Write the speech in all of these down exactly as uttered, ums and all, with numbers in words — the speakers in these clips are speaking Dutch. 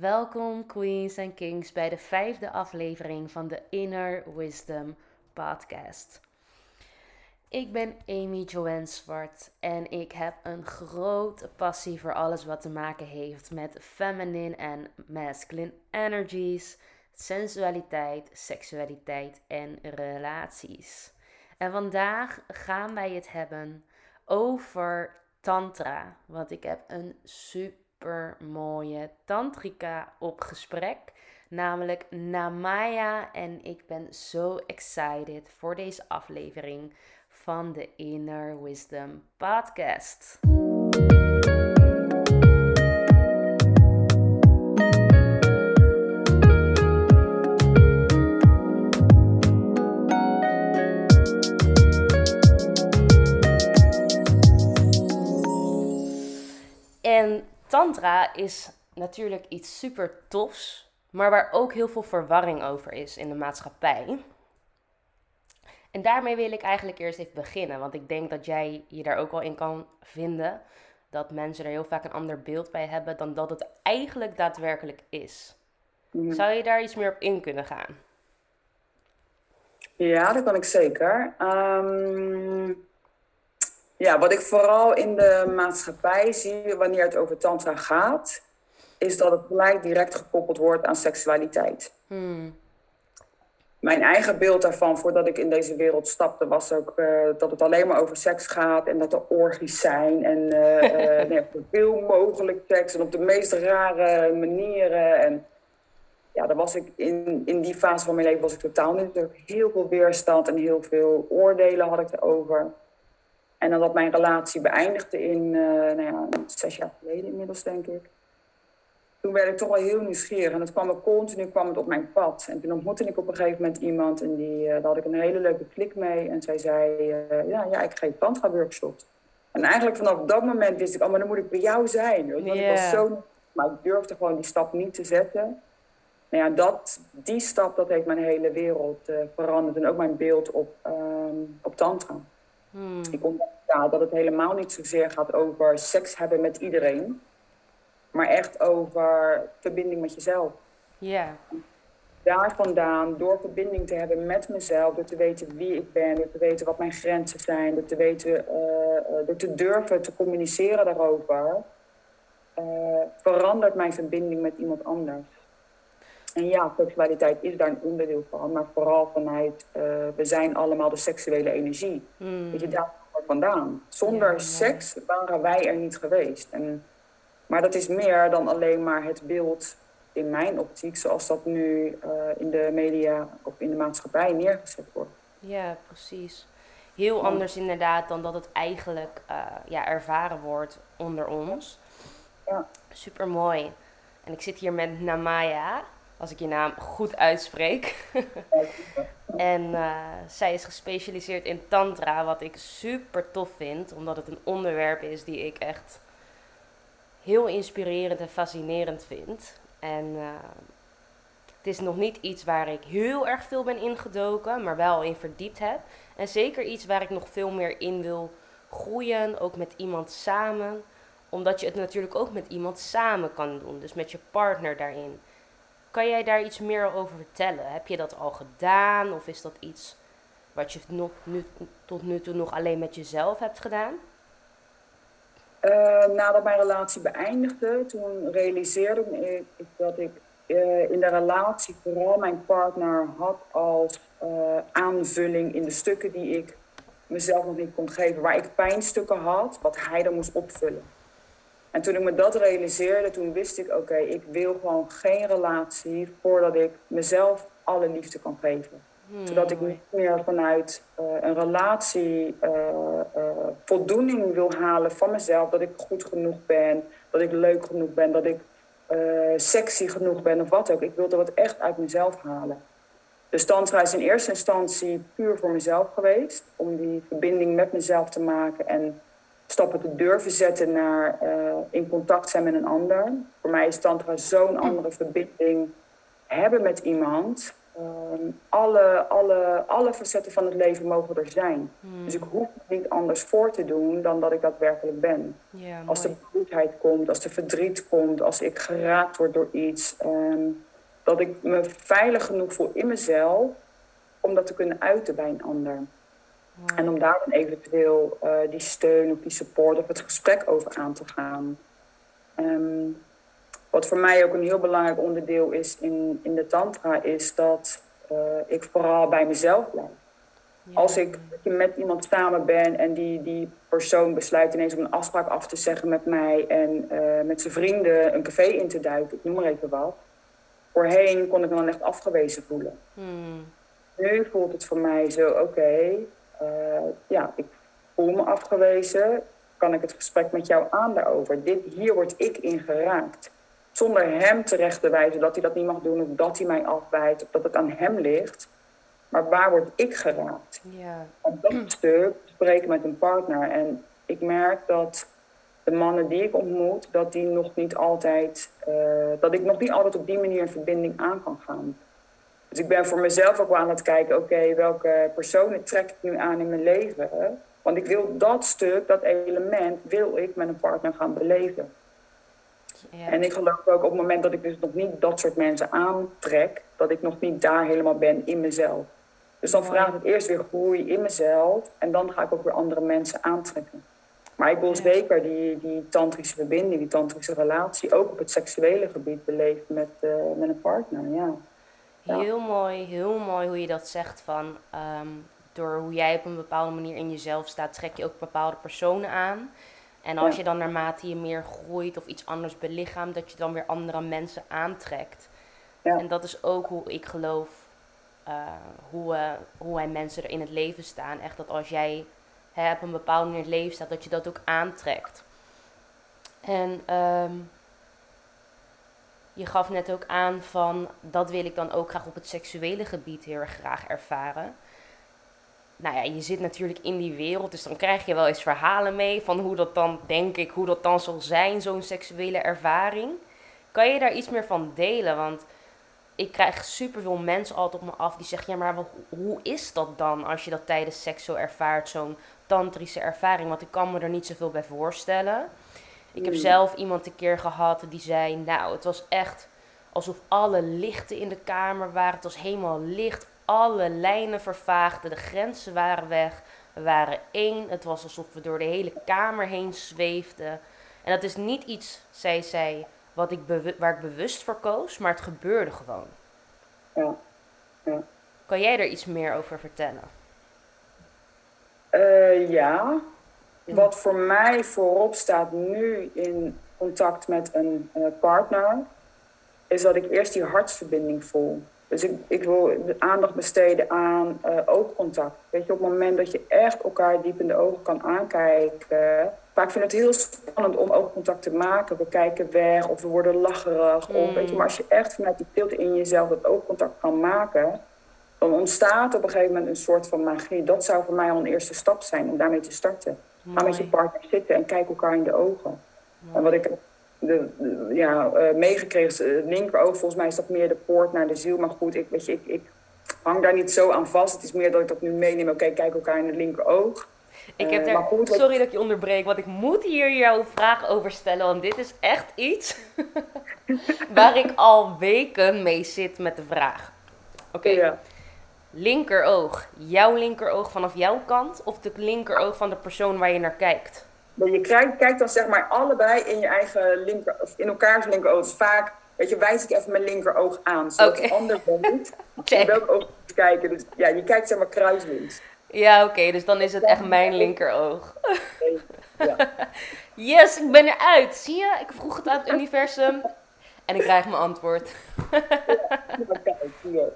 Welkom Queens en Kings bij de vijfde aflevering van de Inner Wisdom Podcast. Ik ben Amy Joanne Zwart en ik heb een grote passie voor alles wat te maken heeft met feminine en masculine energies, sensualiteit, seksualiteit en relaties. En vandaag gaan wij het hebben over Tantra, want ik heb een super mooie tantrika op gesprek, namelijk Namaya, en ik ben zo excited voor deze aflevering van de Inner Wisdom Podcast. En Tantra is natuurlijk iets super tofs, maar waar ook heel veel verwarring over is in de maatschappij. En daarmee wil ik eigenlijk eerst even beginnen, want ik denk dat jij je daar ook wel in kan vinden. Dat mensen er heel vaak een ander beeld bij hebben dan dat het eigenlijk daadwerkelijk is. Ja. Zou je daar iets meer op in kunnen gaan? Ja, dat kan ik zeker. Um... Ja, wat ik vooral in de maatschappij zie wanneer het over tantra gaat, is dat het gelijk direct gekoppeld wordt aan seksualiteit. Hmm. Mijn eigen beeld daarvan, voordat ik in deze wereld stapte, was ook uh, dat het alleen maar over seks gaat en dat er orgies zijn en uh, uh, nee, zoveel mogelijk seks en op de meest rare manieren. En ja, daar was ik in, in die fase van mijn leven was ik totaal niet. Heel veel weerstand en heel veel oordelen had ik erover. En nadat mijn relatie beëindigde in, uh, nou ja, zes jaar geleden inmiddels, denk ik. Toen werd ik toch wel heel nieuwsgierig. En dat kwam er continu kwam het op mijn pad. En toen ontmoette ik op een gegeven moment iemand. En die, uh, daar had ik een hele leuke klik mee. En zij zei, uh, ja, ja, ik geef tantra-workshops. En eigenlijk vanaf dat moment wist ik, oh, maar dan moet ik bij jou zijn. Want yeah. Ik was zo... Maar ik durfde gewoon die stap niet te zetten. Nou ja, dat, die stap, dat heeft mijn hele wereld uh, veranderd. En ook mijn beeld op, um, op tantra. Hmm. Ik ontdekte ja, dat het helemaal niet zozeer gaat over seks hebben met iedereen. Maar echt over verbinding met jezelf. Ja. Yeah. Daar vandaan, door verbinding te hebben met mezelf. Door te weten wie ik ben. Door te weten wat mijn grenzen zijn. Door te, weten, uh, door te durven te communiceren daarover. Uh, verandert mijn verbinding met iemand anders. En ja, seksualiteit is daar een onderdeel van, maar vooral vanuit, uh, we zijn allemaal de seksuele energie. Mm. Weet je, daar komt vandaan. Zonder ja, seks waren wij er niet geweest. En, maar dat is meer dan alleen maar het beeld in mijn optiek, zoals dat nu uh, in de media of in de maatschappij neergezet wordt. Ja, precies. Heel ja. anders inderdaad dan dat het eigenlijk uh, ja, ervaren wordt onder ons. Ja. Supermooi. En ik zit hier met Namaya. Als ik je naam goed uitspreek. En uh, zij is gespecialiseerd in tantra. Wat ik super tof vind. Omdat het een onderwerp is die ik echt heel inspirerend en fascinerend vind. En uh, het is nog niet iets waar ik heel erg veel ben ingedoken. Maar wel in verdiept heb. En zeker iets waar ik nog veel meer in wil groeien. Ook met iemand samen. Omdat je het natuurlijk ook met iemand samen kan doen. Dus met je partner daarin. Kan jij daar iets meer over vertellen? Heb je dat al gedaan? Of is dat iets wat je nog, nu, tot nu toe nog alleen met jezelf hebt gedaan? Uh, nadat mijn relatie beëindigde, toen realiseerde ik dat ik uh, in de relatie vooral mijn partner had als uh, aanvulling in de stukken die ik mezelf nog niet kon geven. Waar ik pijnstukken had, wat hij dan moest opvullen. En toen ik me dat realiseerde, toen wist ik, oké, okay, ik wil gewoon geen relatie voordat ik mezelf alle liefde kan geven. Hmm. Zodat ik niet meer vanuit uh, een relatie uh, uh, voldoening wil halen van mezelf. Dat ik goed genoeg ben, dat ik leuk genoeg ben, dat ik uh, sexy genoeg ben of wat ook. Ik wilde wat echt uit mezelf halen. Dus tantra is in eerste instantie puur voor mezelf geweest. Om die verbinding met mezelf te maken en stappen te durven zetten naar uh, in contact zijn met een ander. Voor mij is tantra zo'n andere verbinding hebben met iemand. Um, alle, alle, alle facetten van het leven mogen er zijn. Hmm. Dus ik hoef me niet anders voor te doen dan dat ik daadwerkelijk ben. Ja, als de boosheid komt, als de verdriet komt, als ik geraakt word door iets. Um, dat ik me veilig genoeg voel in mezelf om dat te kunnen uiten bij een ander. Wow. En om daar dan eventueel uh, die steun of die support of het gesprek over aan te gaan. Um, Wat voor mij ook een heel belangrijk onderdeel is in, in de tantra, is dat uh, ik vooral bij mezelf blijf. Ja. Als ik met iemand samen ben en die, die persoon besluit ineens om een afspraak af te zeggen met mij en uh, met zijn vrienden een café in te duiken, ik noem maar even wat. Voorheen kon ik me dan echt afgewezen voelen. Hmm. Nu voelt het voor mij zo, oké, okay, uh, ja, ik voel me afgewezen. Kan ik het gesprek met jou aan daarover? Dit, hier word ik in geraakt. Zonder hem terecht te wijzen dat hij dat niet mag doen, of dat hij mij afwijst, of dat het aan hem ligt. Maar waar word ik geraakt? Ja. Op dat stuk spreken met een partner. En ik merk dat de mannen die ik ontmoet, dat, die nog niet altijd, uh, dat ik nog niet altijd op die manier een verbinding aan kan gaan. Dus ik ben voor mezelf ook wel aan het kijken, oké, okay, welke personen trek ik nu aan in mijn leven? Want ik wil dat stuk, dat element, wil ik met een partner gaan beleven. Ja. En ik geloof ook op het moment dat ik dus nog niet dat soort mensen aantrek, dat ik nog niet daar helemaal ben in mezelf. Dus dan vraagt het eerst weer groei in mezelf en dan ga ik ook weer andere mensen aantrekken. Maar ik wil ja. zeker die, die tantrische verbinding, die tantrische relatie, ook op het seksuele gebied beleefd met, uh, met een partner. Ja. Ja. Heel mooi, heel mooi hoe je dat zegt van um, door hoe jij op een bepaalde manier in jezelf staat, trek je ook bepaalde personen aan. En als ja. je dan naarmate je meer groeit of iets anders belichaamt, dat je dan weer andere mensen aantrekt. Ja. En dat is ook hoe ik geloof, uh, hoe, uh, hoe wij mensen er in het leven staan. Echt dat als jij hè, op een bepaalde manier in het leven staat, dat je dat ook aantrekt. En um, je gaf net ook aan van, dat wil ik dan ook graag op het seksuele gebied heel erg graag ervaren. Nou ja, je zit natuurlijk in die wereld, dus dan krijg je wel eens verhalen mee van hoe dat dan, denk ik, hoe dat dan zal zijn, zo'n seksuele ervaring. Kan je daar iets meer van delen? Want ik krijg superveel mensen altijd op me af die zeggen, ja, maar wat, hoe is dat dan als je dat tijdens seks zo ervaart, zo'n tantrische ervaring? Want ik kan me er niet zoveel bij voorstellen. Ik heb zelf iemand een keer gehad die zei, nou, het was echt alsof alle lichten in de kamer waren, het was helemaal licht. Alle lijnen vervaagden, de grenzen waren weg, we waren één. Het was alsof we door de hele kamer heen zweefden. En dat is niet iets, zei zij, wat ik bewu- waar ik bewust voor koos, maar het gebeurde gewoon. Ja. Ja. Kan jij er iets meer over vertellen? Uh, ja. Wat voor mij voorop staat nu in contact met een uh, partner, is dat ik eerst die hartsverbinding voel. Dus ik, ik wil de aandacht besteden aan uh, oogcontact. Weet je, op het moment dat je echt elkaar diep in de ogen kan aankijken. Vaak vind ik het heel spannend om oogcontact te maken. We kijken weg of we worden lacherig. Mm. Of, weet je, maar als je echt vanuit die stilte in jezelf dat oogcontact kan maken, dan ontstaat op een gegeven moment een soort van magie. Dat zou voor mij al een eerste stap zijn om daarmee te starten. Mooi. Ga met je partner zitten en kijk elkaar in de ogen. Mooi. En wat ik... De, de, ja, uh, meegekregen. Het linkeroog, volgens mij is dat meer de poort naar de ziel. Maar goed, ik, weet je, ik, ik hang daar niet zo aan vast. Het is meer dat ik dat nu meeneem. Oké, okay, kijk elkaar in het linkeroog. Ik heb uh, er, goed, sorry wat... dat ik je onderbreek, want ik moet hier jouw vraag over stellen. Want dit is echt iets waar ik al weken mee zit met de vraag. Oké, okay. ja. linkeroog. Jouw linkeroog vanaf jouw kant of de linkeroog van de persoon waar je naar kijkt? Je kijkt, kijkt dan zeg maar allebei in je eigen linker, of in elkaars linkeroog. Dus vaak, weet je, wijs ik even mijn linkeroog aan. Zodat okay. de ander weet in welk oog te kijken. Dus ja, je kijkt zeg maar kruislinks. Ja, oké, okay, dus dan is het echt mijn linkeroog. Ja. Yes, ik ben eruit. Zie je, ik vroeg het aan het universum. En ik krijg mijn antwoord. Ja,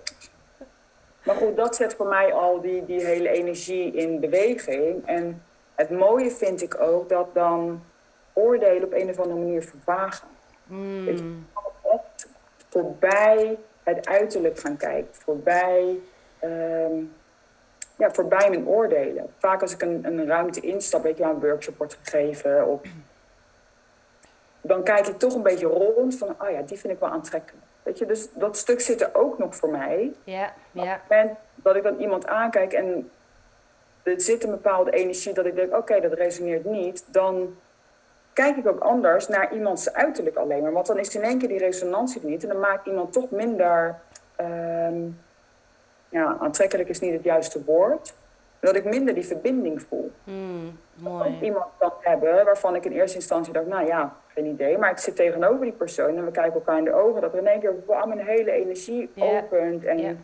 maar goed, dat zet voor mij al die, die hele energie in beweging. En het mooie vind ik ook dat dan oordelen op een of andere manier vervagen. Mm. Dat je echt voorbij het uiterlijk gaan kijken. Voorbij, um, ja, voorbij mijn oordelen. Vaak als ik een, een ruimte instap, weet je, aan een workshop wordt gegeven. Of dan kijk ik toch een beetje rond van, oh ja, die vind ik wel aantrekkelijk. Weet je, dus dat stuk zit er ook nog voor mij. Ja, ja. Op het moment dat ik dan iemand aankijk en er zit een bepaalde energie dat ik denk, oké, okay, dat resoneert niet, dan kijk ik ook anders naar iemands uiterlijk alleen maar. Want dan is in één keer die resonantie niet en dan maakt iemand toch minder, um, ja, aantrekkelijk is niet het juiste woord. Dat ik minder die verbinding voel. Mm, mooi. Dat iemand kan hebben waarvan ik in eerste instantie dacht, nou ja, geen idee. Maar ik zit tegenover die persoon en we kijken elkaar in de ogen. Dat er in één keer wow, mijn hele energie yeah. opent en yeah.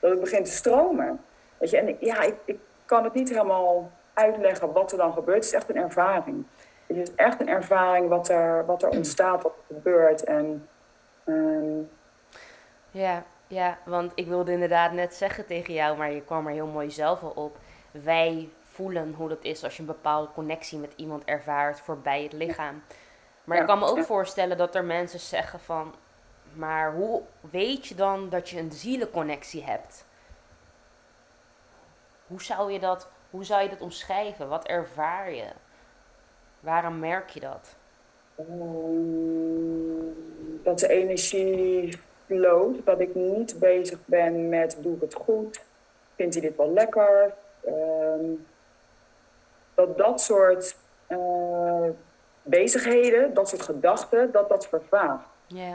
dat het begint te stromen. Weet je, en ja, ik, ik kan het niet helemaal uitleggen wat er dan gebeurt. Het is echt een ervaring. Het is echt een ervaring wat er, wat er ontstaat, wat er gebeurt. En, um... ja, ja, want ik wilde inderdaad net zeggen tegen jou, maar je kwam er heel mooi zelf al op. Wij voelen hoe dat is als je een bepaalde connectie met iemand ervaart voorbij het lichaam. Maar ja, ik kan me ook ja. voorstellen dat er mensen zeggen van, maar hoe weet je dan dat je een zielenconnectie hebt? Hoe zou je dat, hoe zou je dat omschrijven? Wat ervaar je? Waarom merk je dat? Dat de energie floot. Dat ik niet bezig ben met doe ik het goed? Vindt hij dit wel lekker? Um, dat dat soort uh, bezigheden, dat soort gedachten, dat dat vervaagt. Yeah.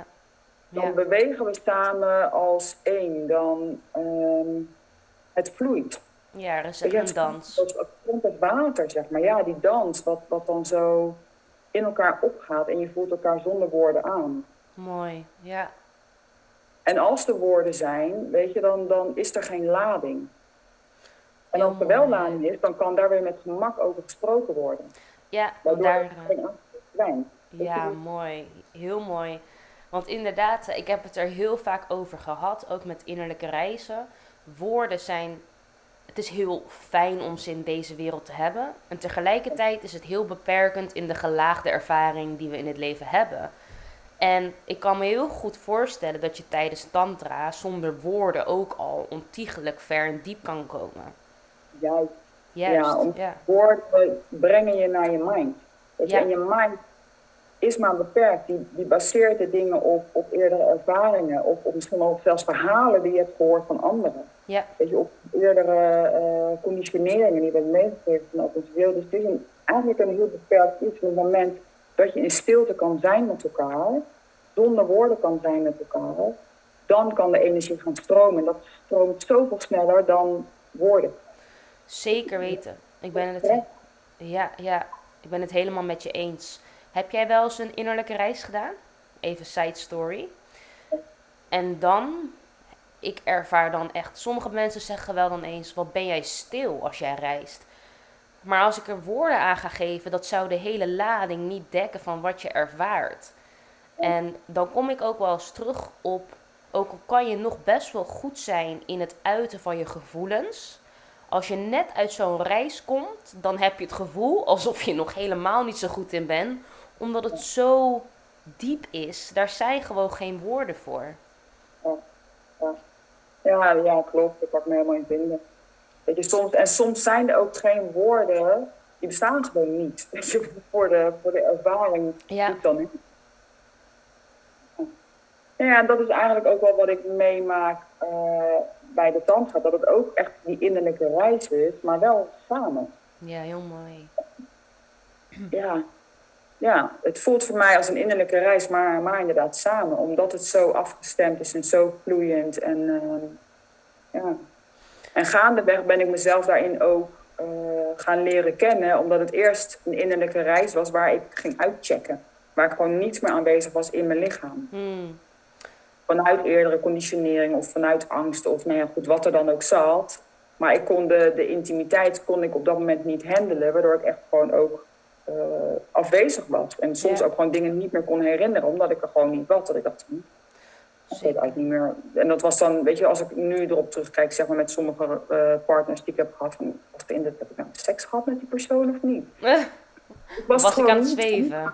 Dan yeah. bewegen we samen als één. Dan um, het vloeit. Ja, er is een ja, dans. Dat komt het water, zeg maar. Ja, die dans, wat, wat dan zo in elkaar opgaat en je voelt elkaar zonder woorden aan. Mooi, ja. En als er woorden zijn, weet je, dan, dan is er geen lading. En als er wel lading is, dan kan daar weer met gemak over gesproken worden. Ja, waardoor daar... geen zijn. Ja, mooi. Heel mooi. Want inderdaad, ik heb het er heel vaak over gehad, ook met innerlijke reizen. Woorden zijn... Het is heel fijn om ze in deze wereld te hebben. En tegelijkertijd is het heel beperkend in de gelaagde ervaring die we in het leven hebben. En ik kan me heel goed voorstellen dat je tijdens tantra zonder woorden ook al ontiegelijk ver en diep kan komen. Juist. Juist. Ja, om ja. woorden brengen je naar je mind. Ja. En je mind is maar beperkt. Die, die baseert de dingen op, op eerdere ervaringen. Of op misschien wel zelfs verhalen die je hebt gehoord van anderen. Ja. Weet je, op eerdere uh, conditioneringen die we meegekregen vanuit ons wereld. Dus het is een, eigenlijk een heel beperkt iets. Op het moment dat je in stilte kan zijn met elkaar, zonder woorden kan zijn met elkaar, dan kan de energie gaan stromen. En dat stroomt zoveel sneller dan woorden. Zeker weten. Ik ben het, ja, ja, ik ben het helemaal met je eens. Heb jij wel eens een innerlijke reis gedaan? Even side story. En dan... Ik ervaar dan echt... Sommige mensen zeggen wel dan eens... Wat ben jij stil als jij reist? Maar als ik er woorden aan ga geven... Dat zou de hele lading niet dekken van wat je ervaart. En dan kom ik ook wel eens terug op... Ook al kan je nog best wel goed zijn... In het uiten van je gevoelens... Als je net uit zo'n reis komt... Dan heb je het gevoel... Alsof je nog helemaal niet zo goed in bent. Omdat het zo diep is. Daar zijn gewoon geen woorden voor. Ja, ja, klopt. Ik kan me helemaal in vinden. Weet je, soms, en soms zijn er ook geen woorden, die bestaan gewoon niet. Weet je, voor de, voor de ervaring ja. die ik dan heb. Ja, en dat is eigenlijk ook wel wat ik meemaak uh, bij de tantra. Dat het ook echt die innerlijke reis is, maar wel samen. Ja, heel mooi. Ja. Ja, het voelt voor mij als een innerlijke reis, maar, maar inderdaad samen. Omdat het zo afgestemd is en zo vloeiend. En, uh, ja. en gaandeweg ben ik mezelf daarin ook uh, gaan leren kennen. Omdat het eerst een innerlijke reis was waar ik ging uitchecken. Waar ik gewoon niet meer aanwezig was in mijn lichaam. Hmm. Vanuit eerdere conditionering of vanuit angst of nou ja, goed, wat er dan ook zat. Maar ik kon de, de intimiteit kon ik op dat moment niet handelen. Waardoor ik echt gewoon ook... Uh, afwezig was. En soms ja. ook gewoon dingen niet meer kon herinneren, omdat ik er gewoon niet was. Dat ik dacht, dat weet ik niet meer. En dat was dan, weet je, als ik nu erop terugkijk, zeg maar met sommige uh, partners die ik heb gehad, van, of de, heb ik nou seks gehad met die persoon of niet? Uh, ik was was ik aan het zweven? Ja.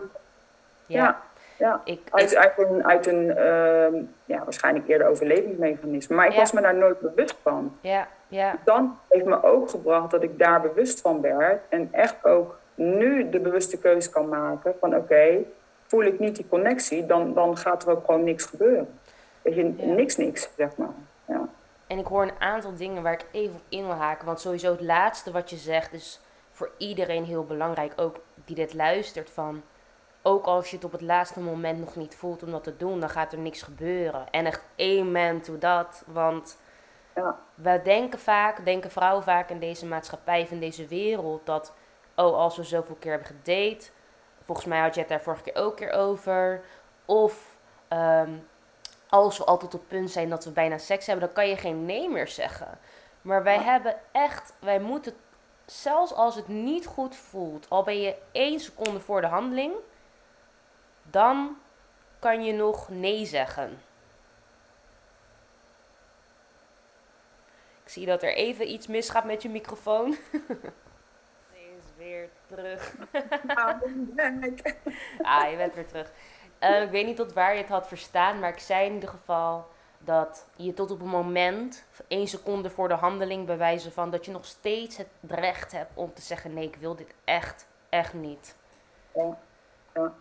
ja. ja. Ik, uit, ik... uit een, uit een uh, ja, waarschijnlijk eerder overlevingsmechanisme. Maar ik ja. was me daar nooit bewust van. Ja. Ja. Dan heeft me ook gebracht dat ik daar bewust van werd en echt ook nu de bewuste keuze kan maken van oké, okay, voel ik niet die connectie, dan, dan gaat er ook gewoon niks gebeuren. Weet je, ja. niks, niks, zeg maar. Ja. En ik hoor een aantal dingen waar ik even op in wil haken. Want sowieso het laatste wat je zegt is voor iedereen heel belangrijk. Ook die dit luistert van... Ook als je het op het laatste moment nog niet voelt om dat te doen, dan gaat er niks gebeuren. En echt amen to dat. Want ja. we denken vaak, denken vrouwen vaak in deze maatschappij, van deze wereld, dat oh, als we zoveel keer hebben gedate, volgens mij had je het daar vorige keer ook keer over. Of um, als we altijd op het punt zijn dat we bijna seks hebben, dan kan je geen nee meer zeggen. Maar wij ja. hebben echt, wij moeten, zelfs als het niet goed voelt, al ben je één seconde voor de handeling, dan kan je nog nee zeggen. Ik zie dat er even iets misgaat met je microfoon. Nee, is weer terug. Ah, ah, je bent weer terug. Uh, ik weet niet tot waar je het had verstaan, maar ik zei in ieder geval dat je tot op een moment, één seconde voor de handeling bewijzen van, dat je nog steeds het recht hebt om te zeggen, nee, ik wil dit echt, echt niet. Ja, ja.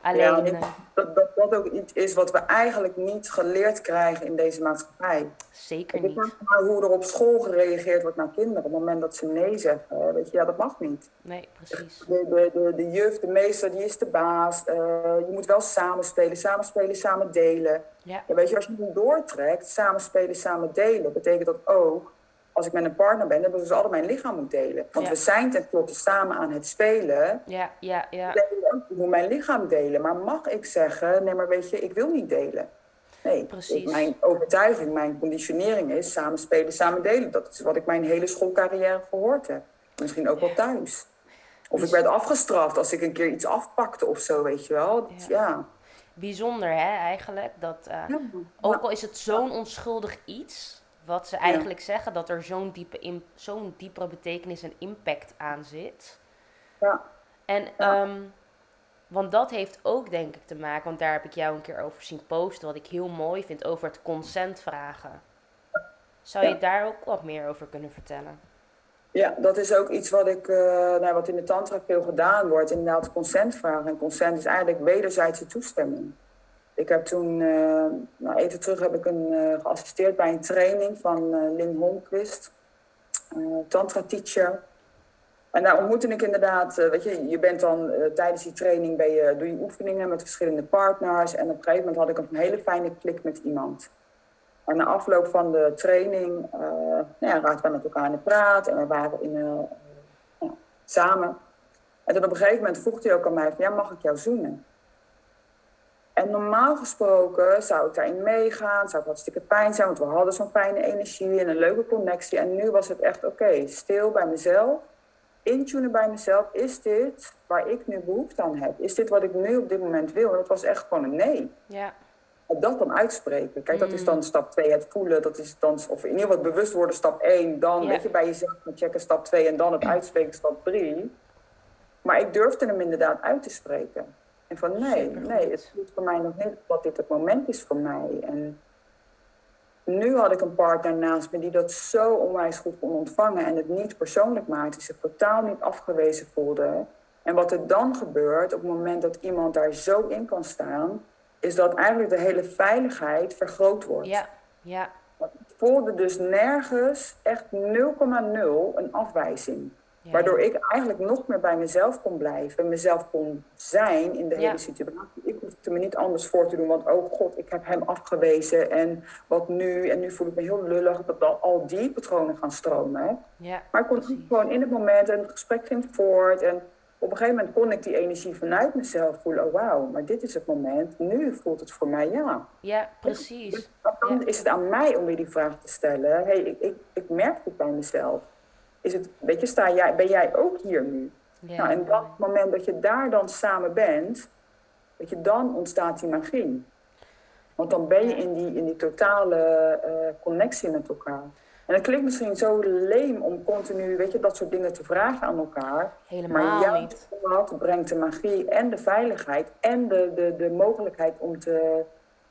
Alleen, ja, ik, dat, dat dat ook iets is wat we eigenlijk niet geleerd krijgen in deze maatschappij. Zeker niet. Ik weet maar hoe er op school gereageerd wordt naar kinderen. Op het moment dat ze nee zeggen, weet je, ja, dat mag niet. Nee, precies. De, de, de, de juf, de meester, die is de baas. Uh, je moet wel samenspelen, samenspelen, samen delen. Ja. Ja, weet je, als je het doortrekt, samenspelen, samen delen, betekent dat ook, als ik met een partner ben, dan moet ik dus altijd mijn lichaam moet delen. Want ja. we zijn ten slotte samen aan het spelen. Ja, ja, ja. Ik moet mijn lichaam delen. Maar mag ik zeggen, nee, maar weet je, ik wil niet delen. Nee, precies. Ik, mijn overtuiging, mijn conditionering is samen spelen, samen delen. Dat is wat ik mijn hele schoolcarrière gehoord heb. Misschien ook wel thuis. Of ik werd afgestraft als ik een keer iets afpakte of zo, weet je wel. Dat, ja. ja. Bijzonder, hè, eigenlijk. Dat, uh, ja. Ook al is het zo'n onschuldig iets, wat ze eigenlijk ja. zeggen, dat er zo'n diepe imp- zo'n diepere betekenis en impact aan zit. Ja. En, ja. Um, want dat heeft ook, denk ik, te maken, want daar heb ik jou een keer over zien posten, wat ik heel mooi vind, over het consent vragen. Zou ja. je daar ook wat meer over kunnen vertellen? Ja, dat is ook iets wat, ik, uh, nou, wat in de tantra veel gedaan wordt, inderdaad consent vragen. En consent is eigenlijk wederzijdse toestemming. Ik heb toen, uh, nou, even terug heb ik een, uh, geassisteerd bij een training van uh, Lynn Holmquist, uh, tantra teacher. En daar ontmoette ik inderdaad, uh, weet je, je bent dan uh, tijdens die training, ben je, doe je oefeningen met verschillende partners. En op een gegeven moment had ik een hele fijne klik met iemand. En na afloop van de training uh, nou ja, raakten we met elkaar aan de praat en we waren in, uh, uh, samen. En toen op een gegeven moment vroeg hij ook aan mij van, ja, mag ik jou zoenen? En normaal gesproken zou ik daarin meegaan, zou het hartstikke pijn zijn, want we hadden zo'n fijne energie en een leuke connectie. En nu was het echt, oké, okay, stil bij mezelf, intunen bij mezelf. Is dit waar ik nu behoefte aan heb? Is dit wat ik nu op dit moment wil? En dat was echt gewoon een nee. Ja. Dat dan uitspreken. Kijk, dat mm. is dan stap twee, het voelen. Dat is dan, of in ieder geval bewust worden, stap één. Dan ja. weet je, bij jezelf checken, stap twee. En dan het uitspreken, stap drie. Maar ik durfde hem inderdaad uit te spreken. En van nee, nee, het voelt voor mij nog niet dat dit het moment is voor mij. En nu had ik een partner naast me die dat zo onwijs goed kon ontvangen en het niet persoonlijk maakte, zich totaal niet afgewezen voelde. En wat er dan gebeurt op het moment dat iemand daar zo in kan staan, is dat eigenlijk de hele veiligheid vergroot wordt. Ja, ja. Ik voelde dus nergens echt nul komma nul een afwijzing. Ja, ja. Waardoor ik eigenlijk nog meer bij mezelf kon blijven, mezelf kon zijn in de ja. hele situatie. Ik hoefde me niet anders voor te doen, want oh god, ik heb hem afgewezen en wat nu? En nu voel ik me heel lullig, dat al die patronen gaan stromen. Ja, maar ik kon precies. gewoon in het moment en het gesprek ging voort. En op een gegeven moment kon ik die energie vanuit mezelf voelen. Oh wauw, maar dit is het moment, nu voelt het voor mij ja. Ja, precies. Dus dan ja. is het aan mij om weer die vraag te stellen. Hé, hey, ik, ik, ik merk dit bij mezelf. Is het, weet je, sta jij, ben jij ook hier nu? Ja, nou, en op ja. het moment dat je daar dan samen bent, weet je, dan ontstaat die magie. Want dan ben je in die, in die totale uh, connectie met elkaar. En dat klinkt misschien zo leem om continu, weet je, dat soort dingen te vragen aan elkaar. Helemaal maar jouw niet. Wat brengt de magie en de veiligheid en de, de, de mogelijkheid om te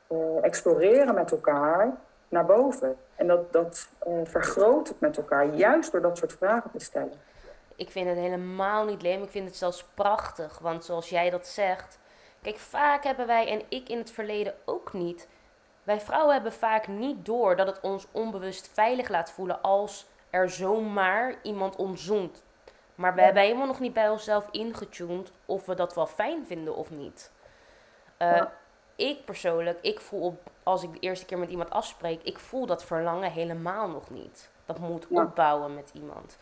uh, exploreren met elkaar naar boven. En dat, dat uh, vergroot het met elkaar, juist door dat soort vragen te stellen. Ik vind het helemaal niet leem, ik vind het zelfs prachtig. Want zoals jij dat zegt, Kijk, vaak hebben wij, en ik in het verleden ook niet, wij vrouwen hebben vaak niet door dat het ons onbewust veilig laat voelen als er zomaar iemand ons zoent. Maar we hebben helemaal nog niet bij onszelf ingetuned of we dat wel fijn vinden of niet. Uh, ja. Ik persoonlijk, ik voel op, als ik de eerste keer met iemand afspreek, ik voel dat verlangen helemaal nog niet. Dat moet ja. opbouwen met iemand.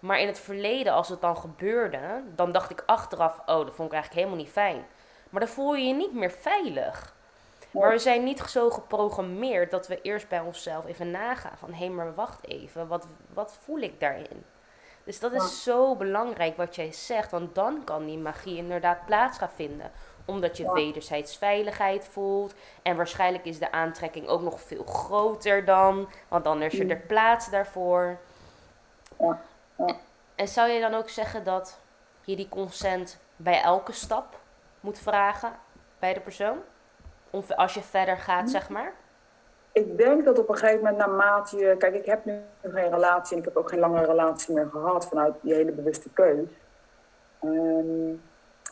Maar in het verleden, als het dan gebeurde, dan dacht ik achteraf, oh, dat vond ik eigenlijk helemaal niet fijn. Maar dan voel je je niet meer veilig. Ja. Maar we zijn niet zo geprogrammeerd dat we eerst bij onszelf even nagaan van, hé, hey, maar wacht even, wat, wat voel ik daarin? Dus dat is ja. zo belangrijk wat jij zegt, want dan kan die magie inderdaad plaats gaan vinden. Omdat je ja. wederzijds veiligheid voelt. En waarschijnlijk is de aantrekking ook nog veel groter dan. Want anders is er plaats daarvoor. Ja. Ja. En zou je dan ook zeggen dat je die consent bij elke stap moet vragen bij de persoon? Of als je verder gaat, zeg maar? Ik denk dat op een gegeven moment naarmate je... Kijk, ik heb nu geen relatie en ik heb ook geen lange relatie meer gehad vanuit die hele bewuste keus. Um...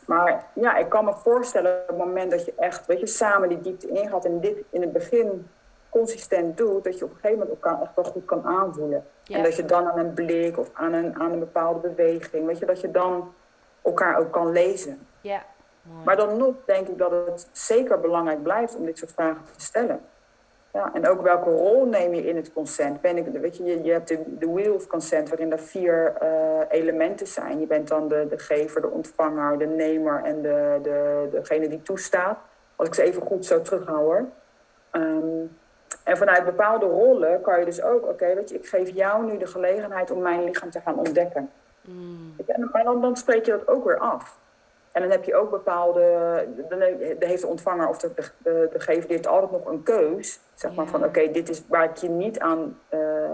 Maar ja, ik kan me voorstellen op het moment dat je echt, weet je, samen die diepte ingaat en dit in het begin consistent doet, dat je op een gegeven moment elkaar echt wel goed kan aanvoelen. Ja. En dat je dan aan een blik of aan een, aan een bepaalde beweging, weet je, dat je dan elkaar ook kan lezen. Ja. Mooi. Maar dan nog denk ik dat het zeker belangrijk blijft om dit soort vragen te stellen. Ja, en ook welke rol neem je in het consent? Ben ik, weet je, je, je hebt de, de wheel of consent, waarin er vier uh, elementen zijn. Je bent dan de, de gever, de ontvanger, de nemer en de, de, degene die toestaat. Als ik ze even goed zo terughouden. Um, en vanuit bepaalde rollen kan je dus ook, oké, okay, weet je, ik geef jou nu de gelegenheid om mijn lichaam te gaan ontdekken. Mm. En dan, dan spreek je dat ook weer af. En dan heb je ook bepaalde, dan heeft de ontvanger of de, de, de gever die heeft altijd nog een keus. Zeg maar ja. van, oké, okay, dit is waar ik je niet aan uh, uh,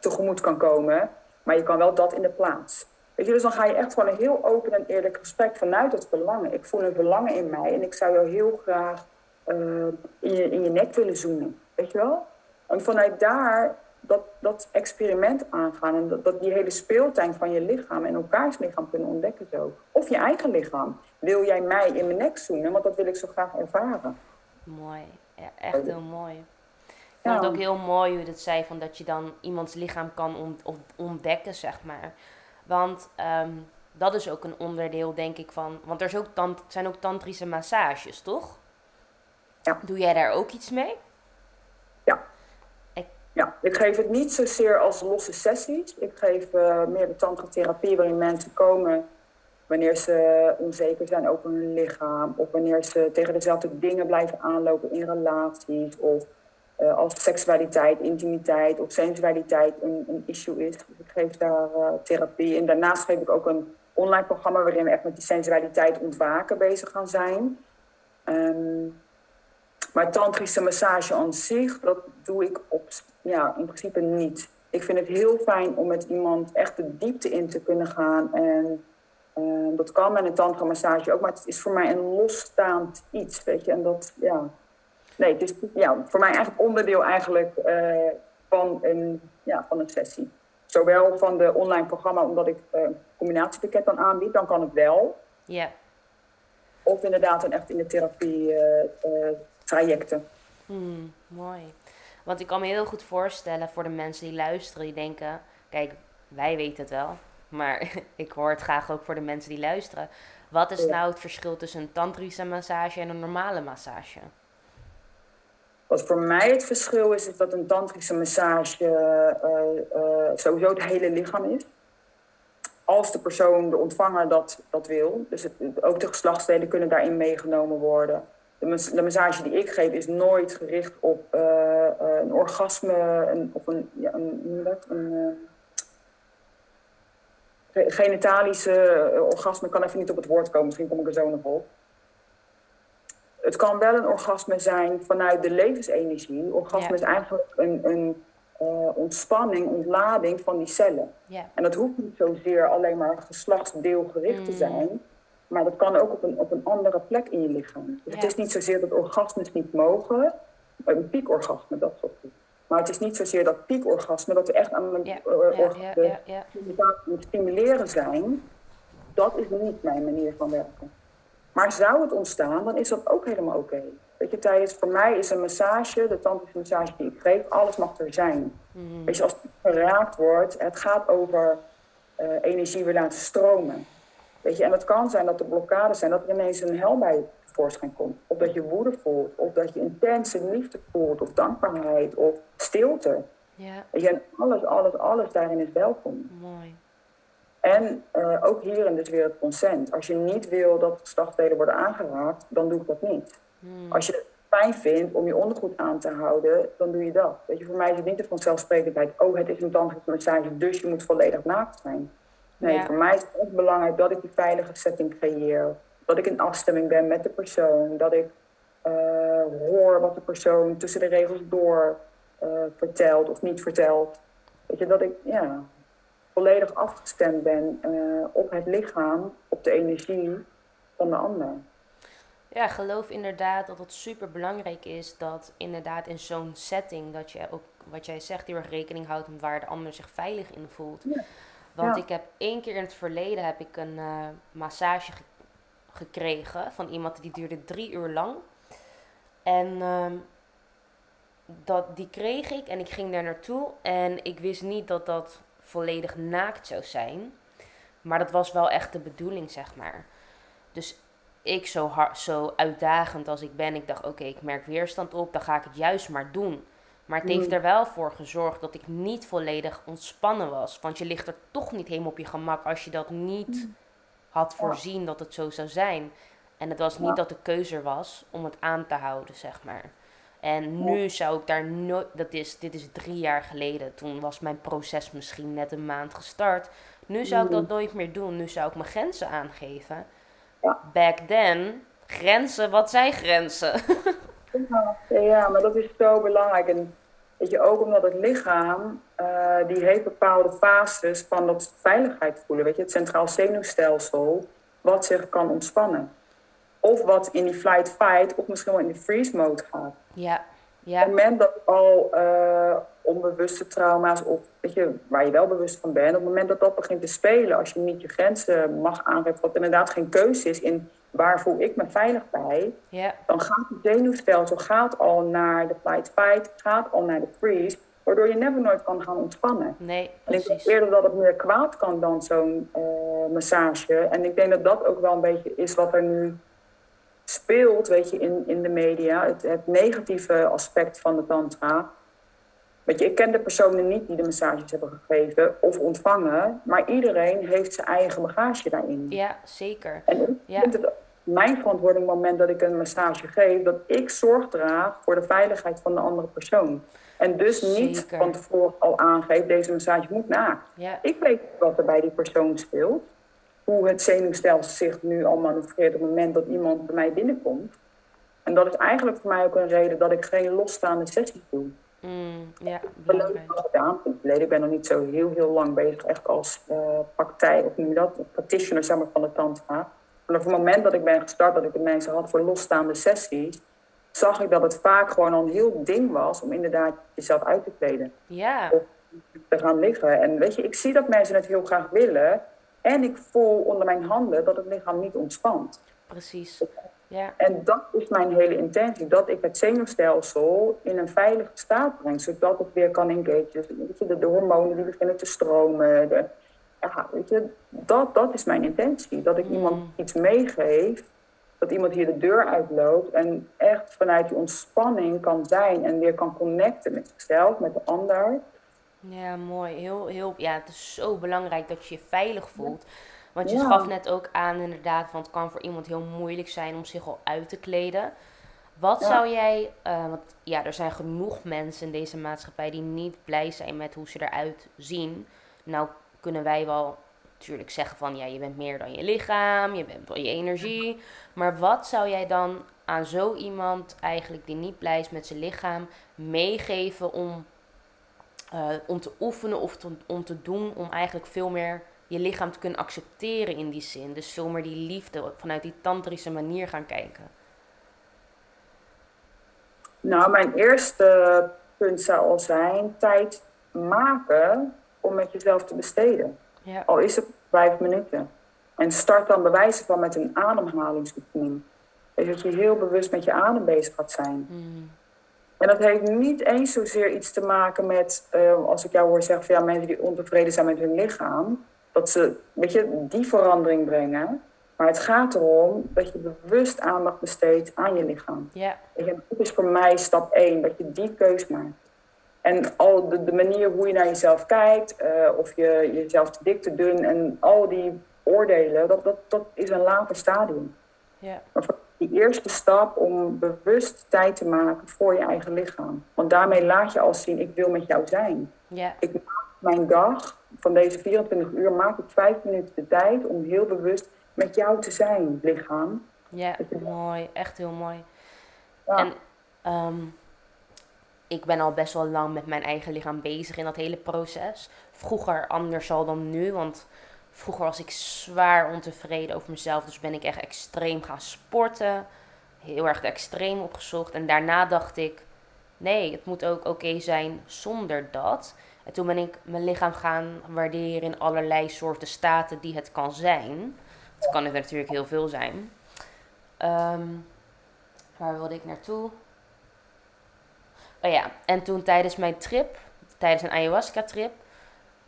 tegemoet kan komen, maar je kan wel dat in de plaats. Weet je, dus dan ga je echt gewoon een heel open en eerlijk gesprek vanuit het verlangen. Ik voel een verlangen in mij en ik zou jou heel graag uh, in, je, in je nek willen zoenen. Weet je wel? En vanuit daar dat, dat experiment aangaan en dat, dat die hele speeltuin van je lichaam en elkaars lichaam kunnen ontdekken zo. Of je eigen lichaam. Wil jij mij in mijn nek zoenen? Want dat wil ik zo graag ervaren. Mooi. Ja, echt heel mooi. Ik vond het ook heel mooi hoe je dat zei, van dat je dan iemands lichaam kan ontdekken, zeg maar. Want um, dat is ook een onderdeel, denk ik, van... Want er is ook tant- zijn ook tantrische massages, toch? Ja. Doe jij daar ook iets mee? Ja. Ik, ja. ik geef het niet zozeer als losse sessies. Ik geef uh, meer de tantratherapie waarin mensen komen wanneer ze onzeker zijn over hun lichaam. Of wanneer ze tegen dezelfde dingen blijven aanlopen in relaties of... Uh, als seksualiteit, intimiteit of sensualiteit een, een issue is. Dus ik geef daar uh, therapie. En daarnaast geef ik ook een online programma waarin we echt met die sensualiteit ontwaken bezig gaan zijn. Um, maar tantrische massage aan zich, dat doe ik op, ja, in principe niet. Ik vind het heel fijn om met iemand echt de diepte in te kunnen gaan. En uh, dat kan met een tantra massage ook, maar het is voor mij een losstaand iets, weet je. En dat, ja... Nee, het is ja, voor mij eigenlijk onderdeel eigenlijk, uh, van, een, ja, van een sessie. Zowel van de online programma, omdat ik uh, een combinatiepakket dan aanbied, dan kan het wel. Ja. Yeah. Of inderdaad dan echt in de therapie uh, uh, trajecten. Mm, mooi. Want ik kan me heel goed voorstellen voor de mensen die luisteren, die denken... Kijk, wij weten het wel, maar ik hoor het graag ook voor de mensen die luisteren. Wat is ja. nou het verschil tussen een tantrische massage en een normale massage? Wat voor mij het verschil is, is dat een tantrische massage uh, uh, sowieso het hele lichaam is. Als de persoon, de ontvanger, dat, dat wil. Dus het, ook de geslachtsdelen kunnen daarin meegenomen worden. De, mas- de massage die ik geef is nooit gericht op uh, uh, een orgasme een, of een, ja, een, een, een uh, genitalische uh, orgasme. Ik kan even niet op het woord komen, misschien kom ik er zo nog op. Het kan wel een orgasme zijn vanuit de levensenergie. Orgasme ja. is eigenlijk een, een uh, ontspanning, ontlading van die cellen. Ja. En dat hoeft niet zozeer alleen maar geslachtsdeelgericht mm. te zijn. Maar dat kan ook op een, op een andere plek in je lichaam. Dus ja. het is niet zozeer dat orgasmes niet mogen. Een piekorgasme, dat soort dingen. Maar het is niet zozeer dat piekorgasme, dat we echt aan het ja. uh, ja, ja, ja, ja. stimuleren zijn. Dat is niet mijn manier van werken. Maar zou het ontstaan, dan is dat ook helemaal oké. Okay. Weet je, tijdens, voor mij is een massage, de tantrische massage die ik geef, alles mag er zijn. Mm-hmm. Weet je, als het geraakt wordt, het gaat over uh, energie weer laten stromen. Weet je, en het kan zijn dat er blokkades zijn, dat er ineens een hel bij tevoorschijn komt. Of dat je woede voelt, of dat je intense liefde voelt, of dankbaarheid, of stilte. Yeah. Weet je, en alles, alles, alles daarin is welkom. Mooi. En uh, ook hierin dus weer het consent. Als je niet wil dat geslachtsdelen worden aangeraakt, dan doe ik dat niet. Hmm. Als je het fijn vindt om je ondergoed aan te houden, dan doe je dat. Weet je, voor mij is het niet de vanzelfsprekendheid, oh, het is een tantrische massage, dus je moet volledig naakt zijn. Nee, ja. Voor mij is het ook belangrijk dat ik die veilige setting creëer. Dat ik in afstemming ben met de persoon. Dat ik uh, hoor wat de persoon tussen de regels door uh, vertelt of niet vertelt. Weet je, dat ik, ja... volledig afgestemd ben uh, op het lichaam, op de energie van de ander. Ja, geloof inderdaad dat het super belangrijk is dat inderdaad in zo'n setting dat je ook, wat jij zegt, heel erg rekening houdt met waar de ander zich veilig in voelt. Ja. Want ja. ik heb één keer in het verleden heb ik een uh, massage ge- gekregen van iemand die duurde drie uur lang. En... Um, dat, die kreeg ik en ik ging daar naartoe en ik wist niet dat dat volledig naakt zou zijn. Maar dat was wel echt de bedoeling, zeg maar. Dus ik, zo, hard, zo uitdagend als ik ben, ik dacht, oké, okay, ik merk weerstand op, dan ga ik het juist maar doen. Maar het mm. heeft er wel voor gezorgd dat ik niet volledig ontspannen was. Want je ligt er toch niet helemaal op je gemak als je dat niet mm. had voorzien ja. dat het zo zou zijn. En het was ja. niet dat de keuze er was om het aan te houden, zeg maar. En nu zou ik daar nooit... Dat is, dit is drie jaar geleden. Toen was mijn proces misschien net een maand gestart. Nu zou ik dat nooit meer doen. Nu zou ik mijn grenzen aangeven. Ja. Back then, grenzen, wat zijn grenzen? Ja, ja, maar dat is zo belangrijk. En weet je, ook omdat het lichaam... Uh, die heeft bepaalde fases van dat veiligheid voelen. Weet je, het centraal zenuwstelsel, wat zich kan ontspannen. Of wat in die flight fight of misschien wel in die freeze mode gaat. Ja, ja. Op het moment dat al uh, onbewuste trauma's of weet je, waar je wel bewust van bent, op het moment dat dat begint te spelen, als je niet je grenzen mag aangeven, wat inderdaad geen keuze is in waar voel ik me veilig bij, ja. dan gaat het zenuwstelsel gaat al naar de flight fight, gaat al naar de freeze, waardoor je never nooit kan gaan ontspannen. Nee, precies. En ik denk eerder dat het meer kwaad kan dan zo'n uh, massage. En ik denk dat dat ook wel een beetje is wat er nu speelt, weet je, in, in de media, het, het negatieve aspect van de tantra. Weet je, ik ken de personen niet die de massages hebben gegeven of ontvangen, maar iedereen heeft zijn eigen bagage daarin. Ja, zeker. En ik ja. vind het mijn verantwoording op het moment dat ik een massage geef, dat ik zorg draag voor de veiligheid van de andere persoon. En dus niet zeker. Van tevoren al aangeef, deze massage moet na. Ja. Ik weet wat er bij die persoon speelt. Hoe het zenuwstelsel zich nu al manoeuvreert op het moment dat iemand bij mij binnenkomt. En dat is eigenlijk voor mij ook een reden dat ik geen losstaande sessies doe. Mm, ja, belangrijk. Ik ben nog niet zo heel, heel lang bezig, echt als uh, praktijk, of noem je dat, practitioner zeg maar, van de tantra. Maar op het moment dat ik ben gestart, dat ik de mensen had voor losstaande sessies, zag ik dat het vaak gewoon al een heel ding was om inderdaad jezelf uit te kleden. Ja. Of te gaan liggen. En weet je, ik zie dat mensen het heel graag willen. En ik voel onder mijn handen dat het lichaam niet ontspant. Precies. Ja. En dat is mijn hele intentie. Dat ik het zenuwstelsel in een veilige staat breng. Zodat het weer kan engageren. Dus, weet je, de, de hormonen die beginnen te stromen. De, ja, weet je, dat, dat is mijn intentie. Dat ik mm. iemand iets meegeef. Dat iemand hier de deur uitloopt. En echt vanuit die ontspanning kan zijn. En weer kan connecten met zichzelf, met de ander. Ja, mooi. Heel, heel, ja, het is zo belangrijk dat je je veilig voelt. Want je ja. gaf net ook aan inderdaad, want het kan voor iemand heel moeilijk zijn om zich al uit te kleden. Wat ja. zou jij, uh, want ja, er zijn genoeg mensen in deze maatschappij die niet blij zijn met hoe ze eruit zien. Nou kunnen wij wel natuurlijk zeggen van, ja, je bent meer dan je lichaam, je bent wel je energie. Maar wat zou jij dan aan zo iemand eigenlijk die niet blij is met zijn lichaam meegeven om... Uh, om te oefenen of te, om te doen om eigenlijk veel meer je lichaam te kunnen accepteren in die zin. Dus veel meer die liefde vanuit die tantrische manier gaan kijken. Nou, mijn eerste punt zou al zijn tijd maken om met jezelf te besteden. Ja. Al is het vijf minuten. En start dan bij wijze van met een ademhalingsoefening. Dus dat je heel bewust met je adem bezig gaat zijn. Mm. En dat heeft niet eens zozeer iets te maken met, uh, als ik jou hoor zeggen van ja, mensen die ontevreden zijn met hun lichaam, dat ze, weet je, die verandering brengen. Maar het gaat erom dat je bewust aandacht besteedt aan je lichaam. Yeah. En dat is voor mij stap één, dat je die keus maakt. En al de, de manier hoe je naar jezelf kijkt, uh, of je jezelf te dik, te dun en al die oordelen, dat, dat, dat is een later stadium. Yeah. Maar voor die eerste stap om bewust tijd te maken voor je eigen lichaam. Want daarmee laat je al zien, ik wil met jou zijn. Yeah. Ik maak mijn dag, van deze vierentwintig uur maak ik vijf minuten de tijd om heel bewust met jou te zijn, lichaam. Ja, mooi. Echt heel mooi. Ja. En um, ik ben al best wel lang met mijn eigen lichaam bezig in dat hele proces. Vroeger anders al dan nu, want vroeger was ik zwaar ontevreden over mezelf. Dus ben ik echt extreem gaan sporten. Heel erg extreem opgezocht. En daarna dacht ik, nee, het moet ook oké zijn zonder dat. En toen ben ik mijn lichaam gaan waarderen in allerlei soorten staten die het kan zijn. Het kan er natuurlijk heel veel zijn. Um, waar wilde ik naartoe? Oh ja, en toen tijdens mijn trip, tijdens een ayahuasca-trip,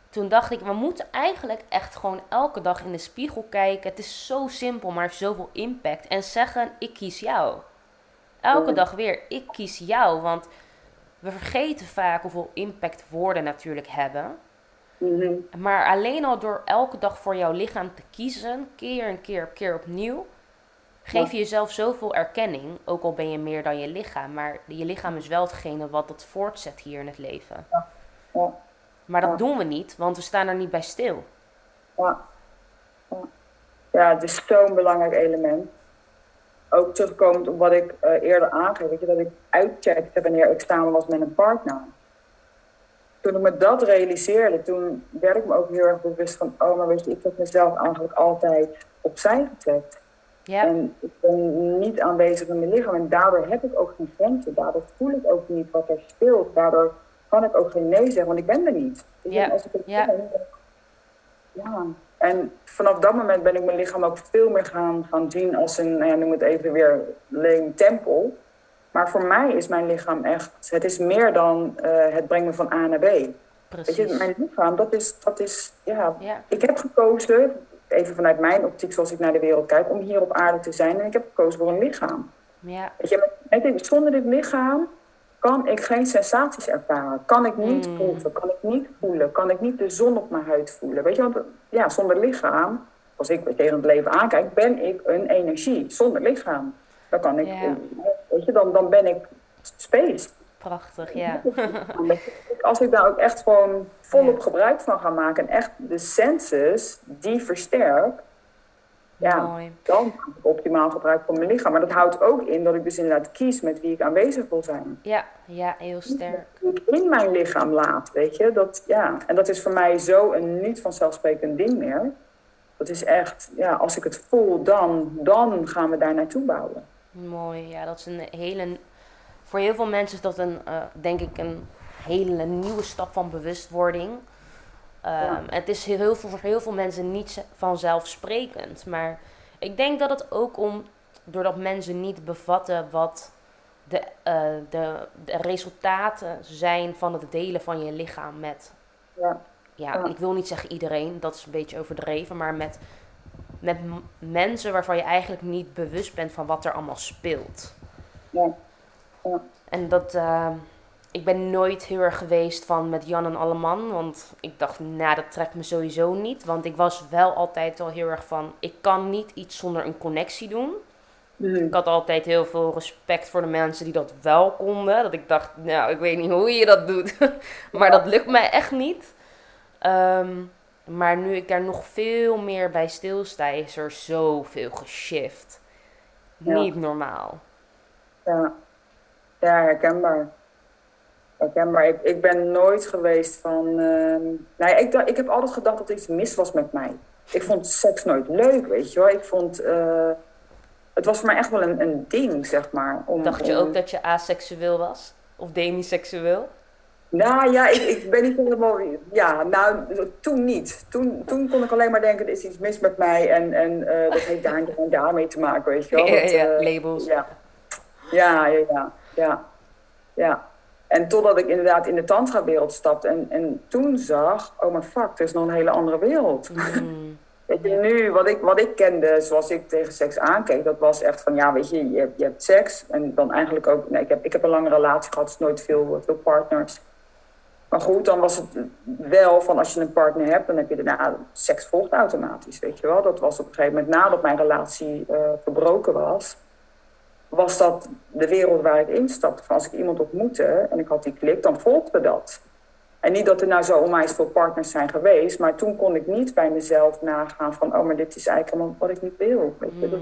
toen dacht ik, we moeten eigenlijk echt gewoon elke dag in de spiegel kijken. Het is zo simpel, maar heeft zoveel impact. En zeggen, ik kies jou. Elke dag weer, ik kies jou. Want we vergeten vaak hoeveel impact woorden natuurlijk hebben. Mm-hmm. Maar alleen al door elke dag voor jouw lichaam te kiezen, keer en keer op keer opnieuw, geef je jezelf zoveel erkenning. Ook al ben je meer dan je lichaam, maar je lichaam is wel hetgene wat dat voortzet hier in het leven. Ja. Ja. Maar dat ja. doen we niet, want we staan er niet bij stil. Ja, ja. ja het is zo'n belangrijk element. Ook terugkomend op wat ik uh, eerder aangeef, weet je, dat ik uitcheckte wanneer ik samen was met een partner. Toen ik me dat realiseerde, toen werd ik me ook heel erg bewust van, oh, maar weet je, ik heb mezelf eigenlijk altijd opzij gezet. Yep. En ik ben niet aanwezig in mijn lichaam en daardoor heb ik ook geen grenzen. Daardoor voel ik ook niet wat er speelt. Daardoor kan ik ook geen nee zeggen, want ik ben er niet. Dus yep. als ik het yep. ben, ja. En vanaf dat moment ben ik mijn lichaam ook veel meer gaan, gaan zien als een, nou ja, noem het even weer, leem tempel. Maar voor mij is mijn lichaam echt, het is meer dan uh, het brengen van A naar B. Precies. Weet je, mijn lichaam, dat is, dat is ja. ja. Ik heb gekozen, even vanuit mijn optiek zoals ik naar de wereld kijk, om hier op aarde te zijn. En ik heb gekozen voor een lichaam. Ja. Weet je, met, met, zonder dit lichaam kan ik geen sensaties ervaren. Kan ik niet mm. proeven, kan ik niet voelen, kan ik niet de zon op mijn huid voelen. Weet je, want ja, zonder lichaam, als ik tegen het leven aankijk, ben ik een energie. Zonder lichaam. Dan kan ik, ja. weet je, dan, dan ben ik space. Prachtig, ja. Als ik daar ook echt gewoon volop ja. gebruik van ga maken en echt de senses die versterk, ja, mooi. Dan maak ik optimaal gebruik van mijn lichaam. Maar dat houdt ook in dat ik dus inderdaad kies met wie ik aanwezig wil zijn. Ja, ja, heel sterk. In mijn lichaam laat, weet je. Dat, ja. En dat is voor mij zo een niet vanzelfsprekend ding meer. Dat is echt, ja, als ik het voel, dan, dan gaan we daar naartoe bouwen. Mooi, ja, dat is een hele... Voor heel veel mensen is dat een, uh, denk ik, een hele nieuwe stap van bewustwording. Um, ja. Het is heel veel, voor heel veel mensen niet vanzelfsprekend. Maar ik denk dat het ook om, doordat mensen niet bevatten wat de, uh, de, de resultaten zijn van het delen van je lichaam met... Ja. Ja, ik wil niet zeggen iedereen, dat is een beetje overdreven, maar met, met m- mensen waarvan je eigenlijk niet bewust bent van wat er allemaal speelt. Ja. Ja. En dat, uh, ik ben nooit heel erg geweest van met Jan en Alleman, want ik dacht, nou, nah, dat trekt me sowieso niet. Want ik was wel altijd al heel erg van, ik kan niet iets zonder een connectie doen. Mm. Ik had altijd heel veel respect voor de mensen die dat wel konden. Dat ik dacht, nou, ik weet niet hoe je dat doet, maar dat lukt mij echt niet. Um, maar nu ik daar nog veel meer bij stilsta, is er zoveel geshift. Ja. Niet normaal. Ja, ja herkenbaar. herkenbaar. Ik, ik ben nooit geweest van... Uh... Nee, ik, ik heb altijd gedacht dat er iets mis was met mij. Ik vond seks nooit leuk, weet je wel. Ik vond... Uh... Het was voor mij echt wel een, een ding, zeg maar. Om, dacht je om... ook dat je asexueel was? Of demiseksueel? Nou ja, ik, ik ben niet helemaal... Ja, nou, toen niet. Toen, toen kon ik alleen maar denken, er is iets mis met mij. En, en uh, dat heeft daar en daarmee te maken, weet je wel. Dat, ja, ja, labels. Ja. Ja, ja, ja, ja, ja. En totdat ik inderdaad in de tantra-wereld stapte. En, en toen zag, oh maar fuck, er is nog een hele andere wereld. Mm. Weet je, nu, wat ik, wat ik kende, zoals ik tegen seks aankeek, dat was echt van, ja, weet je, je, je hebt seks. En dan eigenlijk ook, nee, ik heb, ik heb een lange relatie gehad, dus nooit veel, veel partners. Maar goed, dan was het wel van, als je een partner hebt, dan heb je daarna, seks volgt automatisch, weet je wel. Dat was op een gegeven moment, nadat mijn relatie uh, verbroken was, was dat de wereld waar ik instapte. Van als ik iemand ontmoette en ik had die klik, dan volgde dat. En niet dat er nou zo onwijs veel partners zijn geweest, maar toen kon ik niet bij mezelf nagaan van, oh, maar dit is eigenlijk allemaal wat ik niet wil. Weet je? Mm. Dat,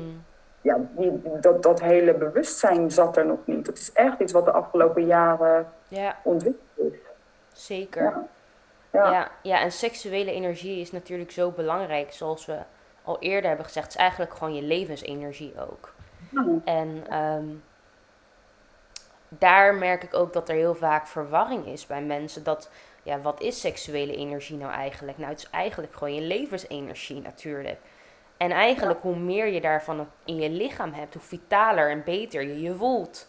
ja, die, dat, dat hele bewustzijn zat er nog niet. Dat is echt iets wat de afgelopen jaren yeah. ontwikkeld is. Zeker. Ja. Ja. Ja, ja, en seksuele energie is natuurlijk zo belangrijk, zoals we al eerder hebben gezegd. Het is eigenlijk gewoon je levensenergie ook. Mm. En um, daar merk ik ook dat er heel vaak verwarring is bij mensen. Dat, ja, wat is seksuele energie nou eigenlijk? Nou, het is eigenlijk gewoon je levensenergie natuurlijk. En eigenlijk, ja, hoe meer je daarvan in je lichaam hebt, hoe vitaler en beter je je voelt.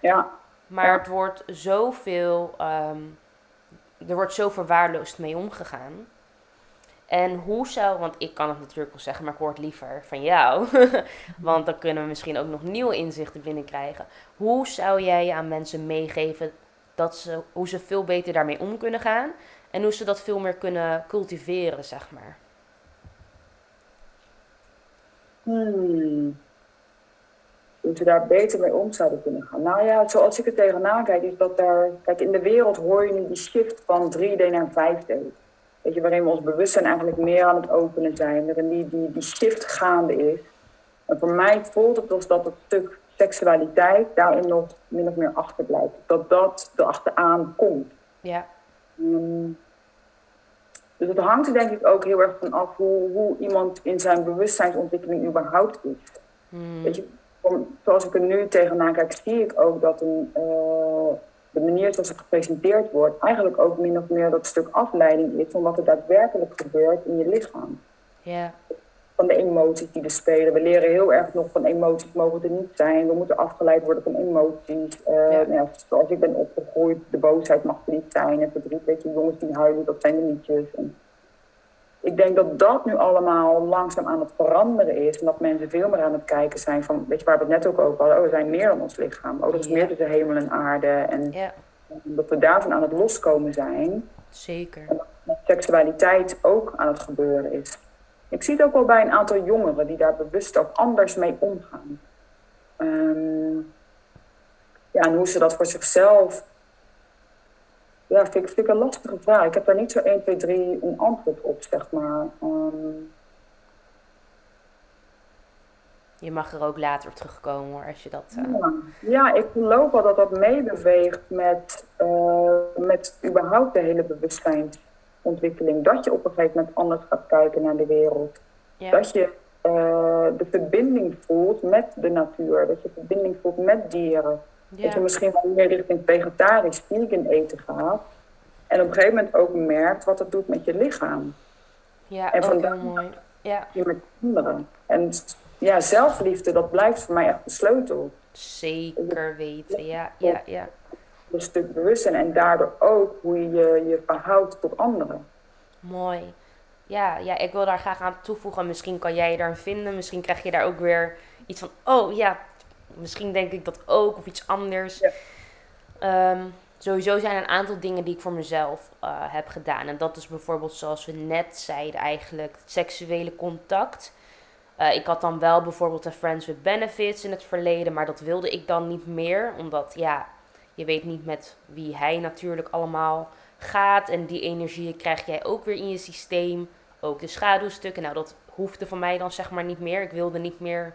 Ja. Maar ja, het wordt zoveel... Um, er wordt zo verwaarloosd mee omgegaan. En hoe zou... Want ik kan het natuurlijk wel zeggen, maar ik hoor het liever van jou. Want dan kunnen we misschien ook nog nieuwe inzichten binnenkrijgen. Hoe zou jij aan mensen meegeven dat ze, hoe ze veel beter daarmee om kunnen gaan? En hoe ze dat veel meer kunnen cultiveren, zeg maar? Hmm. Dat we daar beter mee om zouden kunnen gaan. Nou ja, zoals ik er tegenaan kijk, is dat daar... Kijk, in de wereld hoor je nu die shift van drie D naar vijf D. Weet je, waarin we ons bewustzijn eigenlijk meer aan het openen zijn. Waarin die, die, die shift gaande is. En voor mij voelt het als dat het stuk seksualiteit daarin nog min of meer achterblijft. Dat dat erachteraan komt. Ja. Um, dus het hangt er denk ik ook heel erg van af hoe, hoe iemand in zijn bewustzijnsontwikkeling überhaupt is. Hmm. Weet je, om, zoals ik er nu tegenaan kijk, zie ik ook dat een, uh, de manier zoals het gepresenteerd wordt... eigenlijk ook min of meer dat stuk afleiding is... van wat er daadwerkelijk gebeurt in je lichaam. Yeah. Van de emoties die er spelen. We leren heel erg nog van emoties mogen er niet zijn. We moeten afgeleid worden van emoties. Uh, yeah. Nou, zoals ik ben opgegroeid, de boosheid mag er niet zijn. En verdriet, weet je, jongens die huilen, dat zijn de liedjes. En ik denk dat dat nu allemaal langzaam aan het veranderen is. En dat mensen veel meer aan het kijken zijn van... Weet je, waar we het net ook over hadden. Oh, we zijn meer dan ons lichaam. Oh, dat is yeah. meer tussen hemel en aarde. En yeah. dat we daarvan aan het loskomen zijn. Zeker. En dat seksualiteit ook aan het gebeuren is. Ik zie het ook wel bij een aantal jongeren... die daar bewust ook anders mee omgaan. Um, ja, en hoe ze dat voor zichzelf... Ja, vind ik, vind ik een lastige vraag. Ik heb daar niet zo één, twee, drie een antwoord op, zeg maar. Um... Je mag er ook later op terugkomen, hoor, als je dat... Uh... Ja. ja, ik geloof wel dat dat meebeweegt met, uh, met überhaupt de hele bewustzijnsontwikkeling. Dat je op een gegeven moment anders gaat kijken naar de wereld. Ja. Dat je uh, de verbinding voelt met de natuur. Dat je verbinding voelt met dieren. Ja. Dat je misschien wel meer richting vegetarisch, vegan eten gaat. En op een gegeven moment ook merkt wat het doet met je lichaam. Ja, en ook heel mooi. Ja. Je met anderen. En ja, zelfliefde, dat blijft voor mij echt de sleutel. Zeker weten, ja, ja, ja. Een stuk bewustzijn en daardoor ook hoe je je verhoudt tot anderen. Mooi. Ja, ja, ik wil daar graag aan toevoegen. Misschien kan jij je daar vinden. Misschien krijg je daar ook weer iets van, oh ja... Misschien denk ik dat ook, of iets anders. Ja. Um, sowieso zijn er een aantal dingen die ik voor mezelf uh, heb gedaan. En dat is bijvoorbeeld, zoals we net zeiden eigenlijk, seksuele contact. Uh, ik had dan wel bijvoorbeeld een Friends with Benefits in het verleden, maar dat wilde ik dan niet meer. Omdat, ja, je weet niet met wie hij natuurlijk allemaal gaat. En die energie krijg jij ook weer in je systeem. Ook de schaduwstukken, nou dat hoefde van mij dan zeg maar niet meer. Ik wilde niet meer...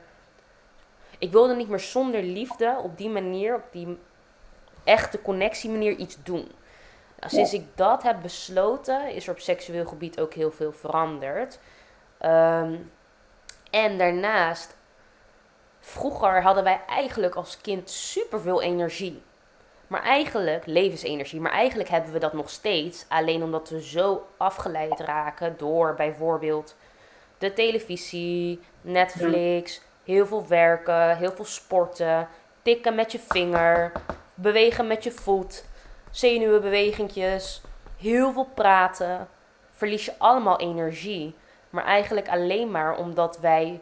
Ik wilde niet meer zonder liefde op die manier, op die echte connectiemanier iets doen. Nou, sinds ik dat heb besloten, is er op seksueel gebied ook heel veel veranderd. Um, en daarnaast, vroeger hadden wij eigenlijk als kind superveel energie. Maar eigenlijk, levensenergie, maar eigenlijk hebben we dat nog steeds. Alleen omdat we zo afgeleid raken door bijvoorbeeld de televisie, Netflix, heel veel werken, heel veel sporten, tikken met je vinger, bewegen met je voet, zenuwenbewegingjes, heel veel praten. Verlies je allemaal energie. Maar eigenlijk alleen maar omdat wij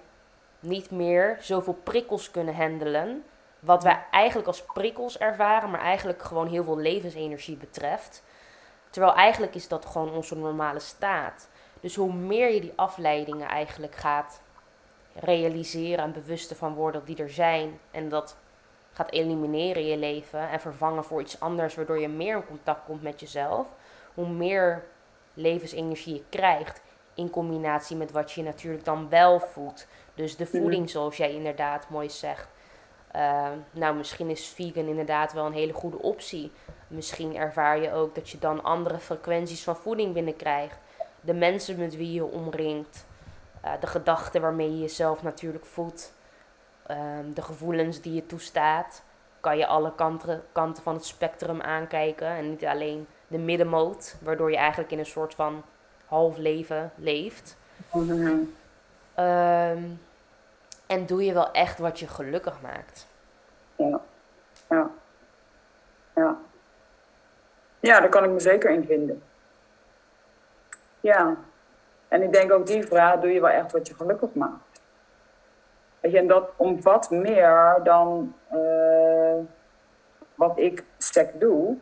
niet meer zoveel prikkels kunnen handelen. Wat wij eigenlijk als prikkels ervaren, maar eigenlijk gewoon heel veel levensenergie betreft. Terwijl eigenlijk is dat gewoon onze normale staat. Dus hoe meer je die afleidingen eigenlijk gaat realiseren en bewuster van worden dat die er zijn. En dat gaat elimineren in je leven en vervangen voor iets anders, waardoor je meer in contact komt met jezelf. Hoe meer levensenergie je krijgt in combinatie met wat je natuurlijk dan wel voedt. Dus de voeding, zoals jij inderdaad mooi zegt. Uh, nou, misschien is vegan inderdaad wel een hele goede optie. Misschien ervaar je ook dat je dan andere frequenties van voeding binnenkrijgt. De mensen met wie je omringt. Uh, de gedachten waarmee je jezelf natuurlijk voedt. Uh, de gevoelens die je toestaat. Kan je alle kanten, kanten van het spectrum aankijken. En niet alleen de middenmoot. Waardoor je eigenlijk in een soort van half leven leeft. Mm-hmm. Um, en doe je wel echt wat je gelukkig maakt. Ja. Ja. Ja. Ja, daar kan ik me zeker in vinden. Ja. En ik denk ook die vraag, doe je wel echt wat je gelukkig maakt? Weet je, en dat omvat meer dan uh, wat ik sec doe.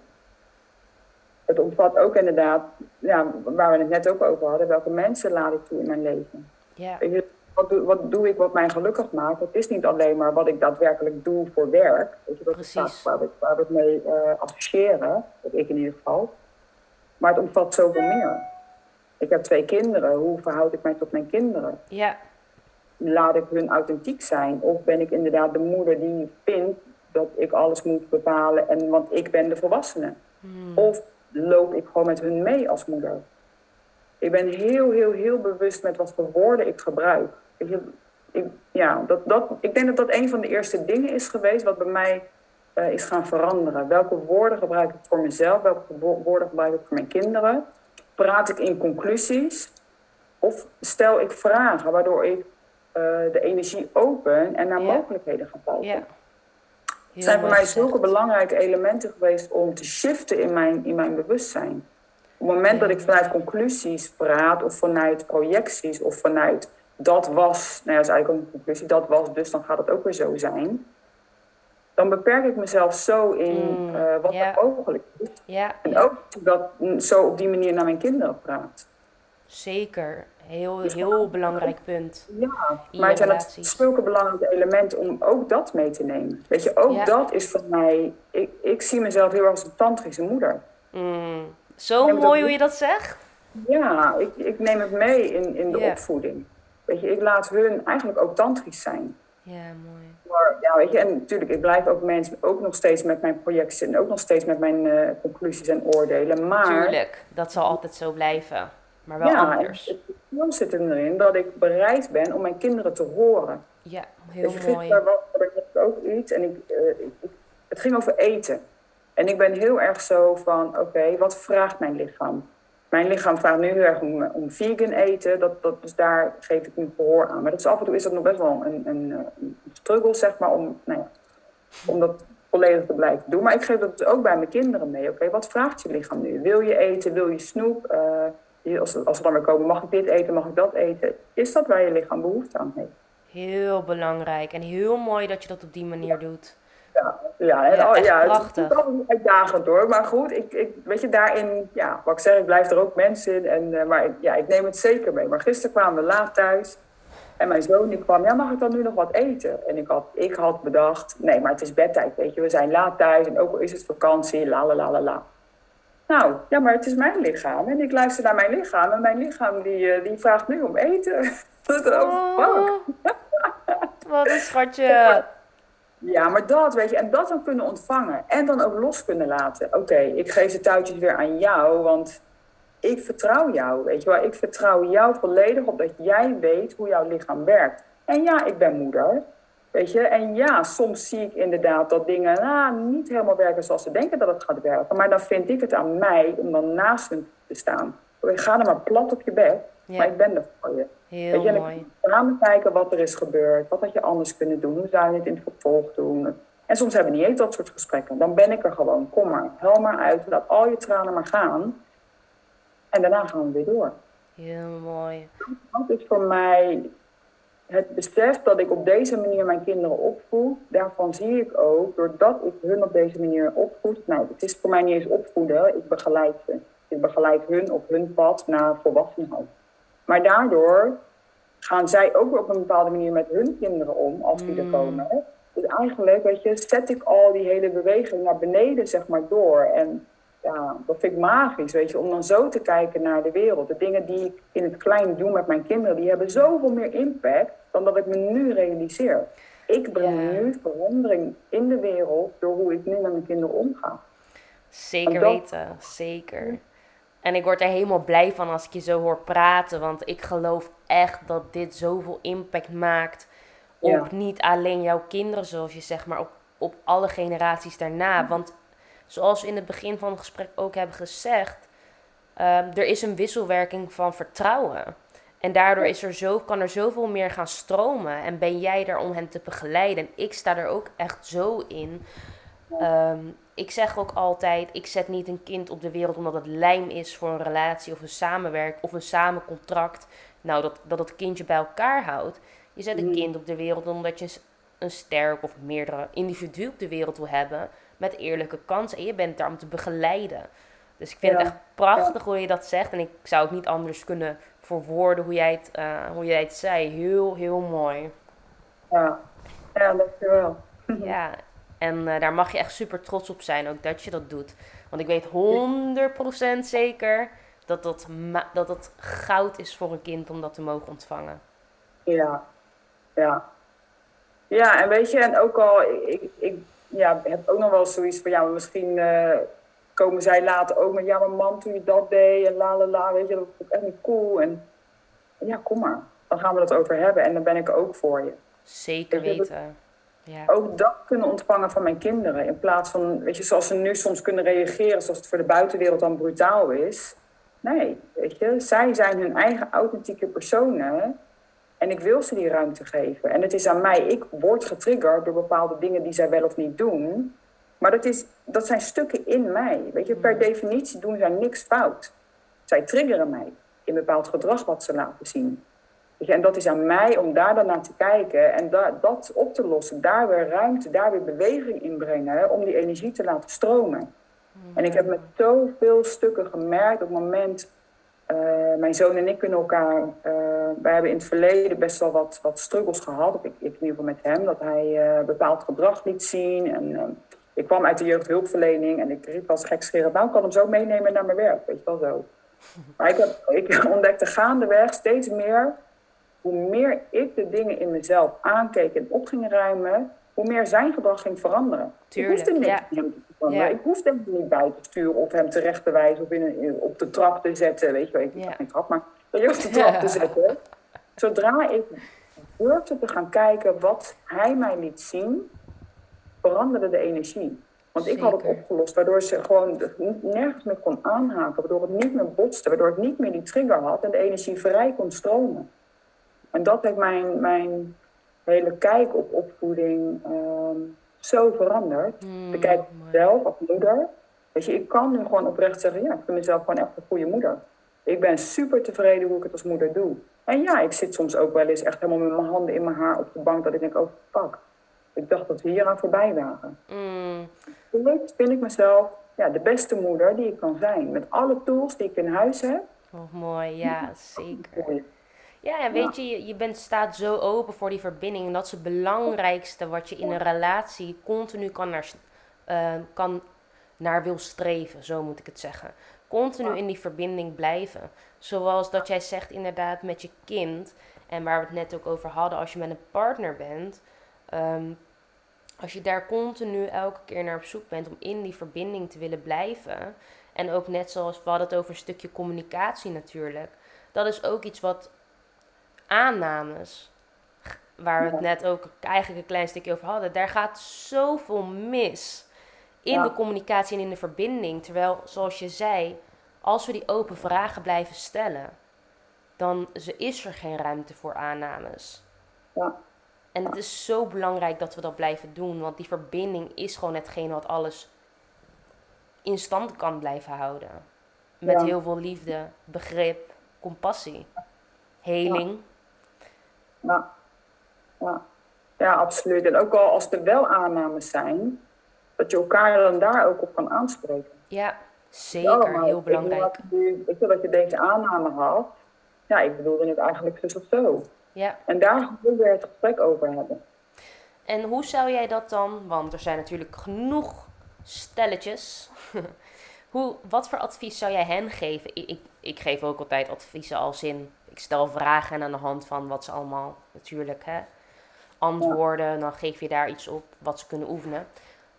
Het omvat ook inderdaad, ja, waar we het net ook over hadden, welke mensen laat ik toe in mijn leven? Ja. Weet je, Wat doe, wat doe ik wat mij gelukkig maakt? Het is niet alleen maar wat ik daadwerkelijk doe voor werk. Weet je, dat is vaak waar, waar we het mee uh, associëren. Dat ik in ieder geval. Maar het omvat zoveel meer. Ik heb twee kinderen. Hoe verhoud ik mij tot mijn kinderen? Ja. Laat ik hun authentiek zijn? Of ben ik inderdaad de moeder die vindt dat ik alles moet bepalen, en, want ik ben de volwassene? Hmm. Of loop ik gewoon met hun mee als moeder? Ik ben heel, heel, heel bewust met wat voor woorden ik gebruik. Ik, ik, ja, dat, dat, ik denk dat dat een van de eerste dingen is geweest wat bij mij uh, is gaan veranderen. Welke woorden gebruik ik voor mezelf? Welke woorden gebruik ik voor mijn kinderen? Praat ik in conclusies? Of stel ik vragen waardoor ik uh, de energie open en naar yeah. mogelijkheden ga kijken? Yeah. Het zijn voor mij zulke belangrijke elementen geweest om te shiften in mijn, in mijn bewustzijn. Op het moment dat ik vanuit conclusies praat, of vanuit projecties, of vanuit dat was, nou ja, dat is eigenlijk ook een conclusie, dat was, dus dan gaat het ook weer zo zijn. Dan beperk ik mezelf zo in mm, uh, wat yeah. er mogelijk is. Yeah, en yeah. ook dat zo op die manier naar mijn kinderen praat. Zeker, heel, dus heel belangrijk punt. Ja, maar het zijn zulke belangrijke elementen om ook dat mee te nemen. Weet je, ook yeah. dat is voor mij, ik, ik zie mezelf heel erg als een tantrische moeder. Mm. Zo mooi dat, hoe je dat zegt. Ja, ik, ik neem het mee in, in de yeah. opvoeding. Weet je, ik laat hun eigenlijk ook tantrisch zijn. Ja, yeah, mooi. Maar, ja, weet je, en natuurlijk, ik blijf ook mensen ook nog steeds met mijn projecties en ook nog steeds met mijn uh, conclusies en oordelen. Maar tuurlijk, dat zal altijd zo blijven. Maar wel ja, anders. Het verschil zit erin dat ik bereid ben om mijn kinderen te horen. Ja, heel dus mooi. Daar was er ook iets en ik, uh, ik, het ging over eten. En ik ben heel erg zo van, oké, okay, wat vraagt mijn lichaam? Mijn lichaam vraagt nu heel erg om, om vegan eten. Dat, dat, dus daar geef ik nu gehoor aan. Maar dat is, af en toe is dat nog best wel een, een, een struggle, zeg maar, om, nou ja, om dat volledig te blijven doen. Maar ik geef dat dus ook bij mijn kinderen mee. Oké, okay, wat vraagt je lichaam nu? Wil je eten? Wil je snoep? Uh, als, als we dan weer komen, mag ik dit eten? Mag ik dat eten? Is dat waar je lichaam behoefte aan heeft? Heel belangrijk en heel mooi dat je dat op die manier doet. Ja, ja, en ja, al, ja het is wel uitdagend hoor. Maar goed, ik, ik, weet je, daarin, ja, wat ik zeg, ik blijf er ook mensen in. En, uh, maar ik, ja, ik neem het zeker mee. Maar gisteren kwamen we laat thuis. En mijn zoon die kwam, ja, mag ik dan nu nog wat eten? En ik had, ik had bedacht, nee, maar het is bedtijd, weet je. We zijn laat thuis en ook al is het vakantie, la la la la la. Nou, ja, maar het is mijn lichaam. En ik luister naar mijn lichaam. En mijn lichaam, die, die vraagt nu om eten. Dat is oh, ook wat een schatje. Ja, maar dat, weet je, en dat dan kunnen ontvangen. En dan ook los kunnen laten. Oké, okay, ik geef de touwtjes weer aan jou, want ik vertrouw jou, weet je wel. Ik vertrouw jou volledig op dat jij weet hoe jouw lichaam werkt. En ja, ik ben moeder. Weet je, en ja, soms zie ik inderdaad dat dingen nou, niet helemaal werken zoals ze denken dat het gaat werken. Maar dan vind ik het aan mij om dan naast hen te staan. Ga er maar plat op je bek, ja. Maar ik ben er voor je. Heel Weet je, mooi. En dan samen kijken wat er is gebeurd. Wat had je anders kunnen doen? Hoe zou je dit in het vervolg doen? En soms hebben we niet eens dat soort gesprekken. Dan ben ik er gewoon. Kom maar, hel maar uit. Laat al je tranen maar gaan. En daarna gaan we weer door. Heel mooi. Dat is voor mij... Het besef dat ik op deze manier mijn kinderen opvoed, daarvan zie ik ook, doordat ik hun op deze manier opvoed, nou, het is voor mij niet eens opvoeden, ik begeleid ze. Ik begeleid hun op hun pad naar volwassenheid. Maar daardoor gaan zij ook op een bepaalde manier met hun kinderen om, als die mm. er komen. Dus eigenlijk, weet je, zet ik al die hele beweging naar beneden, zeg maar, door. En ja, dat vind ik magisch, weet je, om dan zo te kijken naar de wereld. De dingen die ik in het klein doe met mijn kinderen, die hebben zoveel meer impact dan dat ik me nu realiseer. Ik breng ja. nu verandering in de wereld door hoe ik nu met mijn kinderen omga. Zeker dat... weten, zeker. En ik word er helemaal blij van als ik je zo hoor praten, want ik geloof echt dat dit zoveel impact maakt op ja. niet alleen jouw kinderen, zoals je zegt, maar op, op alle generaties daarna, want... Zoals we in het begin van het gesprek ook hebben gezegd, um, er is een wisselwerking van vertrouwen. En daardoor is er zo, kan er zoveel meer gaan stromen. En ben jij er om hen te begeleiden. En ik sta er ook echt zo in. Um, ik zeg ook altijd, ik zet niet een kind op de wereld omdat het lijm is voor een relatie of een samenwerk of een samencontract. Nou, dat, dat het kindje bij elkaar houdt. Je zet een kind op de wereld omdat je een sterk of meerdere individu op de wereld wil hebben... met eerlijke kansen. En je bent daar om te begeleiden. Dus ik vind ja. het echt prachtig ja. hoe je dat zegt. En ik zou het niet anders kunnen verwoorden hoe jij het, uh, hoe jij het zei. Heel, heel mooi. Ja, ja dankjewel. Ja, en uh, daar mag je echt super trots op zijn ook dat je dat doet. Want ik weet honderd procent zeker dat dat, ma- dat dat goud is voor een kind om dat te mogen ontvangen. Ja, ja. Ja, en weet je, en ook al... ik, ik Ja, ik heb ook nog wel zoiets van, ja, maar misschien uh, komen zij later ook met... Ja, maar mam, toen je dat deed en la la la, weet je, dat vond ik echt niet cool. En ja, kom maar, dan gaan we dat over hebben en dan ben ik ook voor je. Zeker weten, ja. Ook dat kunnen ontvangen van mijn kinderen. In plaats van, weet je, zoals ze nu soms kunnen reageren, zoals het voor de buitenwereld dan brutaal is. Nee, weet je, zij zijn hun eigen authentieke personen... En ik wil ze die ruimte geven. En het is aan mij, ik word getriggerd door bepaalde dingen die zij wel of niet doen. Maar dat, is, dat zijn stukken in mij. Weet je, per definitie doen zij niks fout. Zij triggeren mij in bepaald gedrag wat ze laten zien. Weet je, en dat is aan mij om daar dan naar te kijken en da- dat op te lossen. Daar weer ruimte, daar weer beweging in brengen om die energie te laten stromen. En ik heb met zoveel stukken gemerkt op het moment... Uh, mijn zoon en ik kunnen elkaar... Uh, wij hebben in het verleden best wel wat, wat struggles gehad. Ik, ik in ieder geval met hem. Dat hij uh, bepaald gedrag liet zien. En, uh, ik kwam uit de jeugdhulpverlening. En ik riep als gekscherend. Nou, ik kan hem zo meenemen naar mijn werk. Weet je wel zo. Maar ik, heb, ik ontdekte gaandeweg steeds meer... Hoe meer ik de dingen in mezelf aankeek en op ging ruimen... Hoe meer zijn gedrag ging veranderen. Tuurlijk, ik hoefde niks ja. hem te veranderen. Ja. Ik hoefde hem niet bij te sturen of hem terecht te wijzen of in een, op de trap te zetten. Weet je wel, ik heb ja. geen trap, maar op de trap ja. te zetten. Zodra ik durfde te gaan kijken wat hij mij liet zien, veranderde de energie. Want Zeker. Ik had het opgelost, waardoor ze gewoon nergens meer kon aanhaken. Waardoor het niet meer botste, waardoor ik niet meer die trigger had en de energie vrij kon stromen. En dat heeft mijn... mijn hele kijk op opvoeding um, zo veranderd. Mm, de kijk op mezelf als moeder. Weet je, ik kan nu gewoon oprecht zeggen, ja, ik vind mezelf gewoon echt een goede moeder. Ik ben super tevreden hoe ik het als moeder doe. En ja, ik zit soms ook wel eens echt helemaal met mijn handen in mijn haar op de bank dat ik denk, oh, fuck. Ik dacht dat we hier aan voorbij waren. Mm. Toen vind ik mezelf ja, de beste moeder die ik kan zijn. Met alle tools die ik in huis heb. Oh, mooi, ja, zeker. Ja, en weet ja. je, je bent, staat zo open voor die verbinding. En dat is het belangrijkste wat je in een relatie continu kan naar, uh, kan naar wil streven. Zo moet ik het zeggen. Continu in die verbinding blijven. Zoals dat jij zegt inderdaad met je kind. En waar we het net ook over hadden. Als je met een partner bent. Um, als je daar continu elke keer naar op zoek bent. Om in die verbinding te willen blijven. En ook net zoals we hadden het over een stukje communicatie natuurlijk. Dat is ook iets wat... aannames waar we het net ook eigenlijk een klein stukje over hadden. Daar gaat zoveel mis in ja. de communicatie en in de verbinding. Terwijl, zoals je zei, als we die open vragen blijven stellen, dan is er geen ruimte voor aannames. Ja. En het is zo belangrijk dat we dat blijven doen. Want die verbinding is gewoon hetgeen wat alles in stand kan blijven houden. Met ja. heel veel liefde, begrip, compassie, heling. Ja. Ja. Ja. Ja, absoluut. En ook al als er wel aannames zijn, dat je elkaar dan daar ook op kan aanspreken. Ja, zeker. Ja, heel belangrijk. Ik wil dat je deze aanname had. Ja, ik bedoelde het eigenlijk dus of zo. Ja. En daar willen we het gesprek over hebben. En hoe zou jij dat dan, want er zijn natuurlijk genoeg stelletjes. Hoe, wat voor advies zou jij hen geven? Ik, ik, ik geef ook altijd adviezen als in, ik stel vragen en aan de hand van wat ze allemaal natuurlijk hè, antwoorden. Ja. Dan geef je daar iets op wat ze kunnen oefenen.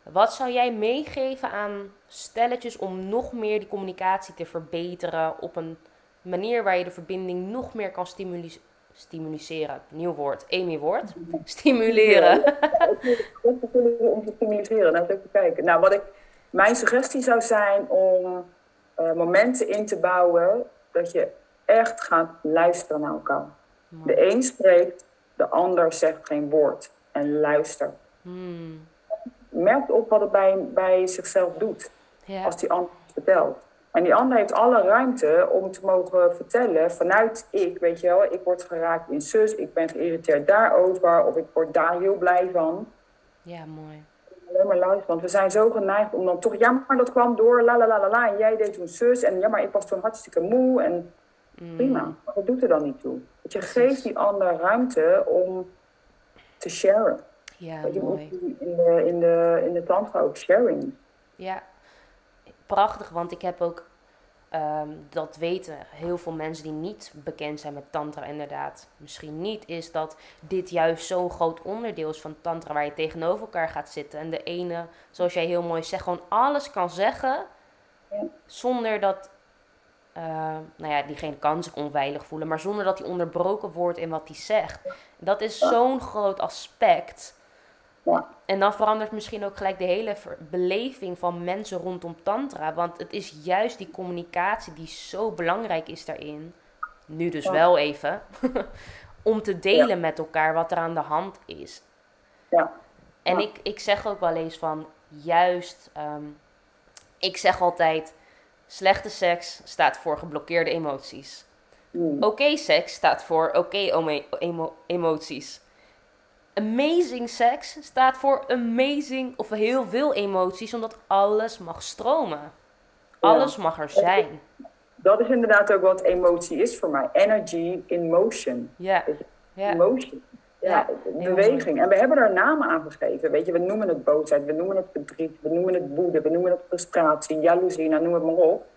Wat zou jij meegeven aan stelletjes om nog meer die communicatie te verbeteren op een manier waar je de verbinding nog meer kan stimuleren? Stimuliseren. Nieuw woord. Amy woord. Stimuleren. Om te stimuliseren. Nou, even kijken. Nou, wat ik... Mijn suggestie zou zijn om uh, momenten in te bouwen dat je echt gaat luisteren naar elkaar. Mooi. De een spreekt, de ander zegt geen woord. En luister. Hmm. Merk op wat het bij, bij zichzelf doet. Ja. Als die ander vertelt. En die ander heeft alle ruimte om te mogen vertellen vanuit ik, weet je wel, ik word geraakt in zus, ik ben geïrriteerd daarover, of ik word daar heel blij van. Ja, mooi. Alleen maar luisteren, want we zijn zo geneigd om dan toch, ja, maar dat kwam door, la la la la la, en jij deed toen zus, en ja, maar ik was toen hartstikke moe, en mm. prima, dat doet er dan niet toe. Dat je geeft die ander ruimte om te sharen. Ja, weet je, mooi. In de, in de, in de tantra ook sharing. Ja. Prachtig, want ik heb ook, um, dat weten heel veel mensen die niet bekend zijn met tantra inderdaad. Misschien niet is dat dit juist zo'n groot onderdeel is van tantra waar je tegenover elkaar gaat zitten. En de ene, zoals jij heel mooi zegt, gewoon alles kan zeggen zonder dat, uh, nou ja, diegene kan zich onveilig voelen. Maar zonder dat hij onderbroken wordt in wat hij zegt. Dat is zo'n groot aspect. Ja. En dan verandert misschien ook gelijk de hele ver- beleving van mensen rondom tantra. Want het is juist die communicatie die zo belangrijk is daarin. Nu dus ja. wel even. Om te delen ja. met elkaar wat er aan de hand is. Ja. En ja. Ik, ik zeg ook wel eens van juist... Um, ik zeg altijd slechte seks staat voor geblokkeerde emoties. Mm. Oké okay, seks staat voor oké okay, ome- emo- emoties. Amazing seks staat voor amazing of heel veel emoties, omdat alles mag stromen. Alles ja. mag er zijn. Dat is inderdaad ook wat emotie is voor mij. Energy in motion. Ja. ja. Motion. Ja, ja. Beweging. En we hebben er namen aan gegeven. Weet je, we noemen het boosheid, we noemen het verdriet, we noemen het woede, we noemen het frustratie, jaloezie, nou noem het maar op.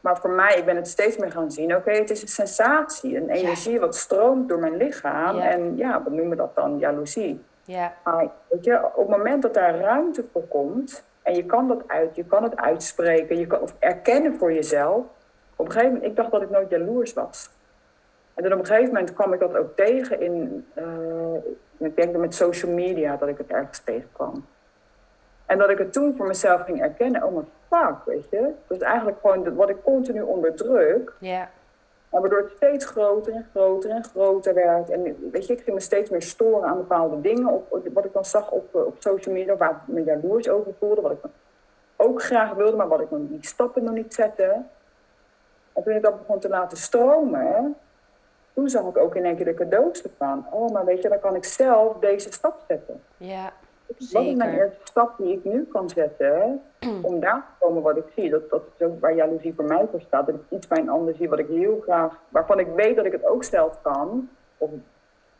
Maar voor mij, ik ben het steeds meer gaan zien. Oké, okay, het is een sensatie, een energie ja. wat stroomt door mijn lichaam. Ja. En ja, we noemen dat dan jaloezie. Ja. Maar weet je, op het moment dat daar ruimte voor komt... en je kan dat uit, je kan het uitspreken, je kan of erkennen voor jezelf. Op een gegeven moment, ik dacht dat ik nooit jaloers was. En dan op een gegeven moment kwam ik dat ook tegen in... Uh, ik denk dat met social media dat ik het ergens tegenkwam. En dat ik het toen voor mezelf ging erkennen. Oh my fuck, weet je. Dus eigenlijk gewoon wat ik continu onderdruk. Yeah. En waardoor het steeds groter en groter en groter werd. En weet je, ik ging me steeds meer storen aan bepaalde dingen. Op, wat ik dan zag op, op social media, waar ik me jaloers over voelde. Wat ik ook graag wilde, maar wat ik nog niet stappen nog niet zette. En toen ik dat begon te laten stromen. Toen zag ik ook in één keer de cadeaus ervan. Oh, maar weet je, dan kan ik zelf deze stap zetten. Ja. Yeah. Zeker. Wat is mijn eerste stap die ik nu kan zetten om daar te komen wat ik zie? Dat, dat is ook waar jaloezie voor mij voor staat. Dat ik iets bij een ander zie wat ik heel graag, waarvan ik weet dat ik het ook zelf kan, of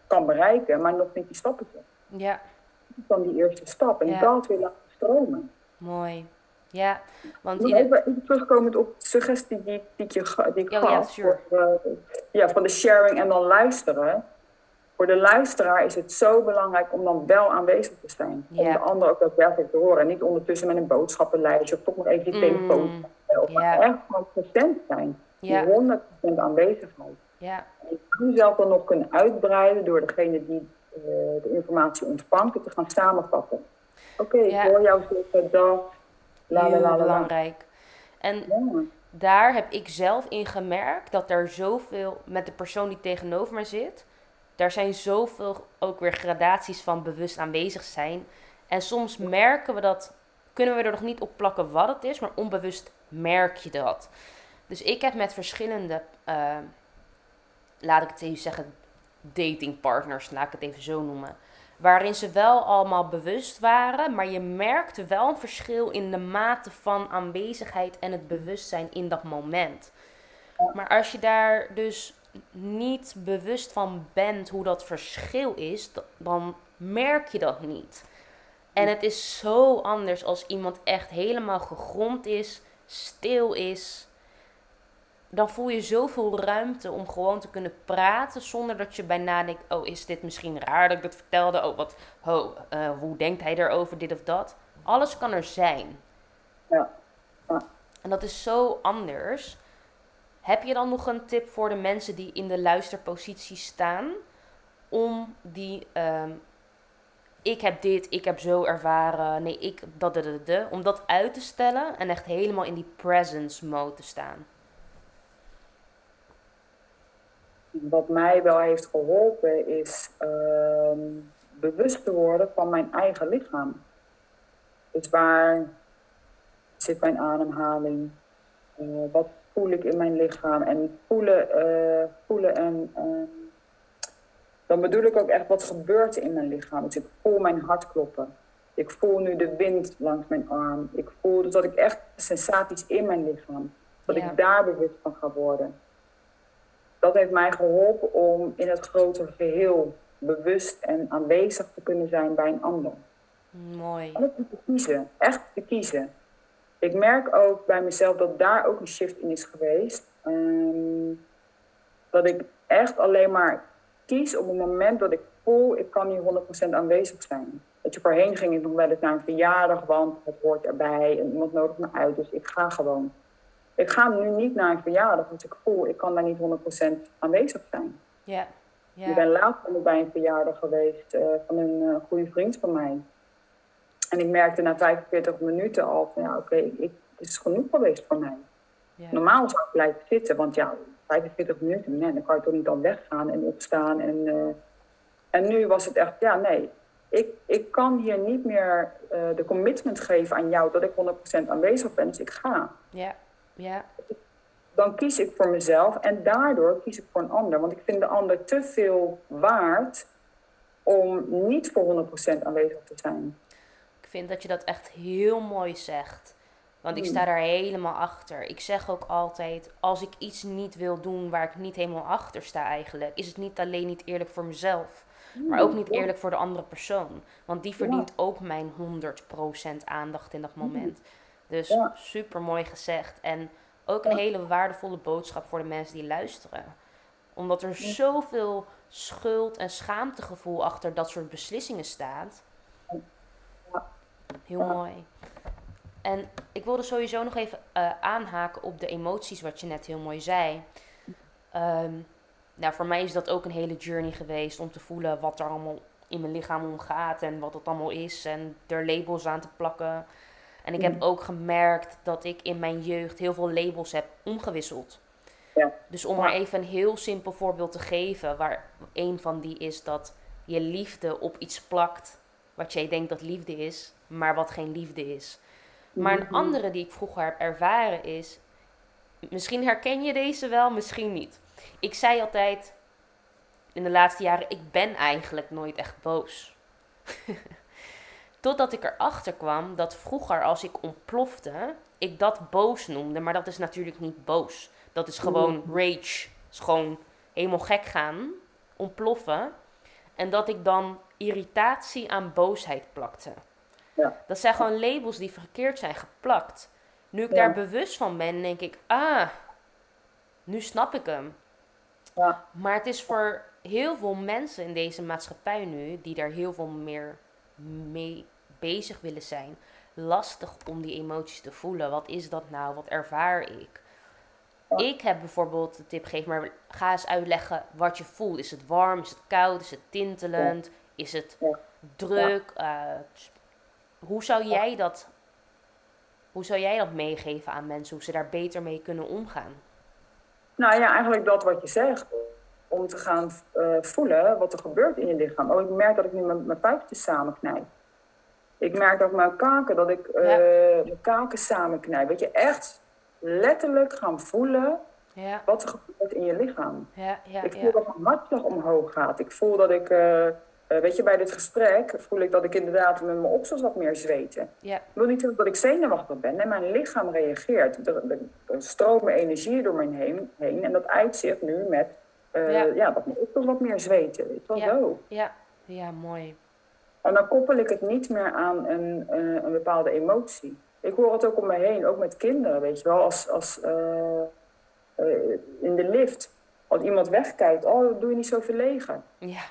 kan bereiken, maar nog niet die stappen zet. Ja. Dat is dan die eerste stap. En ja. dat weer laten stromen. Mooi. Ja. Want ieder... even, even terugkomend op de suggestie die, die ik je die ik oh, gaf. Ja, sure. voor, uh, ja, van de sharing en dan luisteren. Voor de luisteraar is het zo belangrijk om dan wel aanwezig te zijn. Yeah. Om de ander ook daadwerkelijk te horen. En niet ondertussen met een boodschappenlijstje of toch nog even die mm. telefoon. Of yeah. echt gewoon present zijn. Yeah. Die honderd procent aanwezigheid. Yeah. En je moet jezelf dan nog kunnen uitbreiden door degene die uh, de informatie ontvangt, het te gaan samenvatten. Oké, okay, ja. Ik hoor jou zeggen dat. Heel belangrijk. En ja. daar heb ik zelf in gemerkt dat er zoveel, met de persoon die tegenover me zit, daar zijn zoveel ook weer gradaties van bewust aanwezig zijn. En soms merken we dat, kunnen we er nog niet op plakken wat het is, maar onbewust merk je dat. Dus ik heb met verschillende, uh, laat ik het even zeggen, datingpartners, laat ik het even zo noemen. Waarin ze wel allemaal bewust waren, maar je merkte wel een verschil in de mate van aanwezigheid en het bewustzijn in dat moment. Maar als je daar dus niet bewust van bent hoe dat verschil is, dan merk je dat niet. En het is zo anders als iemand echt helemaal gegrond is, stil is. Dan voel je zoveel ruimte om gewoon te kunnen praten zonder dat je bij nadenkt, oh, is dit misschien raar dat ik dat vertelde? Oh, wat, oh uh, hoe denkt hij erover, dit of dat? Alles kan er zijn. Ja. ja. En dat is zo anders. Heb je dan nog een tip voor de mensen die in de luisterpositie staan? Om die, uh, ik heb dit, ik heb zo ervaren, nee, ik, dat, dat, dat, dat. Om dat uit te stellen en echt helemaal in die presence mode te staan. Wat mij wel heeft geholpen is uh, bewust te worden van mijn eigen lichaam. Dus waar zit mijn ademhaling? Uh, wat voel ik in mijn lichaam? En voelen, uh, voelen en uh, dan bedoel ik ook echt wat gebeurt in mijn lichaam. Dus ik voel mijn hart kloppen. Ik voel nu de wind langs mijn arm. Ik voel dus dat ik echt sensaties in mijn lichaam. Dat ja. ik daar bewust van ga worden. Dat heeft mij geholpen om in het grotere geheel bewust en aanwezig te kunnen zijn bij een ander. Mooi. Om te kiezen, echt te kiezen. Ik merk ook bij mezelf dat daar ook een shift in is geweest. Um, dat ik echt alleen maar kies op het moment dat ik voel, ik kan hier honderd procent aanwezig zijn. Dat je voorheen ging ik nog wel eens naar een verjaardag, want het hoort erbij en iemand nodigt me uit, dus ik ga gewoon. Ik ga nu niet naar een verjaardag, want ik voel, ik kan daar niet honderd procent aanwezig zijn. Yeah. Yeah. Ik ben laatst bij een verjaardag geweest uh, van een uh, goede vriend van mij. En ik merkte na vijfenveertig minuten al van, ja, oké, okay, het is genoeg geweest voor mij. Yeah. Normaal zou ik blijven zitten, want ja, vijfenveertig minuten, nee, dan kan je toch niet dan weggaan en opstaan. En, uh, en nu was het echt, ja, nee, ik, ik kan hier niet meer uh, de commitment geven aan jou dat ik honderd procent aanwezig ben, dus ik ga. Yeah. Ja. Dan kies ik voor mezelf en daardoor kies ik voor een ander. Want ik vind de ander te veel waard om niet voor honderd procent aanwezig te zijn. Ik vind dat je dat echt heel mooi zegt. Want ik sta daar helemaal achter. Ik zeg ook altijd, als ik iets niet wil doen waar ik niet helemaal achter sta eigenlijk, is het niet alleen niet eerlijk voor mezelf, maar ook niet eerlijk voor de andere persoon. Want die verdient ja. ook mijn honderd procent aandacht in dat moment. Dus ja. super mooi gezegd. En ook een ja. hele waardevolle boodschap voor de mensen die luisteren. Omdat er ja. zoveel schuld en schaamtegevoel achter dat soort beslissingen staat. Ja. Heel ja. mooi. En ik wilde sowieso nog even uh, aanhaken op de emoties wat je net heel mooi zei. Um, nou, voor mij is dat ook een hele journey geweest om te voelen wat er allemaal in mijn lichaam omgaat. En wat het allemaal is. En er labels aan te plakken. En ik heb ook gemerkt dat ik in mijn jeugd heel veel labels heb omgewisseld. Ja. Dus om maar even een heel simpel voorbeeld te geven, waar een van die is dat je liefde op iets plakt wat jij denkt dat liefde is, maar wat geen liefde is. Maar een andere die ik vroeger heb ervaren is, misschien herken je deze wel, misschien niet. Ik zei altijd in de laatste jaren, ik ben eigenlijk nooit echt boos. Totdat ik erachter kwam dat vroeger als ik ontplofte, ik dat boos noemde. Maar dat is natuurlijk niet boos. Dat is gewoon rage. Is gewoon helemaal gek gaan. Ontploffen. En dat ik dan irritatie aan boosheid plakte. Ja. Dat zijn gewoon labels die verkeerd zijn geplakt. Nu ik ja. daar bewust van ben, denk ik, ah, nu snap ik hem. Ja. Maar het is voor heel veel mensen in deze maatschappij nu, die daar heel veel meer mee bezig willen zijn, lastig om die emoties te voelen. Wat is dat nou? Wat ervaar ik? Ik heb bijvoorbeeld de tip gegeven, maar ga eens uitleggen wat je voelt. Is het warm? Is het koud? Is het tintelend? Is het druk? Uh, hoe zou jij dat, hoe zou jij dat meegeven aan mensen? Hoe ze daar beter mee kunnen omgaan? Nou ja, eigenlijk dat wat je zegt. Om te gaan uh, voelen wat er gebeurt in je lichaam. Oh, ik merk dat ik nu mijn, mijn puikjes samenknijp. Ik merk ook mijn kaken, dat ik uh, ja. mijn kaken samenknijp. Dat je echt letterlijk gaan voelen ja. wat er gebeurt in je lichaam. Ja, ja, ik voel ja. dat mijn hart nog omhoog gaat. Ik voel dat ik, uh, uh, weet je, bij dit gesprek voel ik dat ik inderdaad met mijn oksels wat meer zweten. Ja. Ik wil niet dat ik zenuwachtig ben. Nee, mijn lichaam reageert. Er, er, er stromen energie door mijn heen, heen. En dat uitzicht nu met uh, ja. Ja, dat mijn oksels wat meer zweten. Weet je wel ja. zo. Ja. ja, mooi. En dan koppel ik het niet meer aan een, een, een bepaalde emotie. Ik hoor het ook om me heen, ook met kinderen, weet je wel. Als, als uh, uh, in de lift, als iemand wegkijkt, oh, doe je niet zo verlegen. Ja.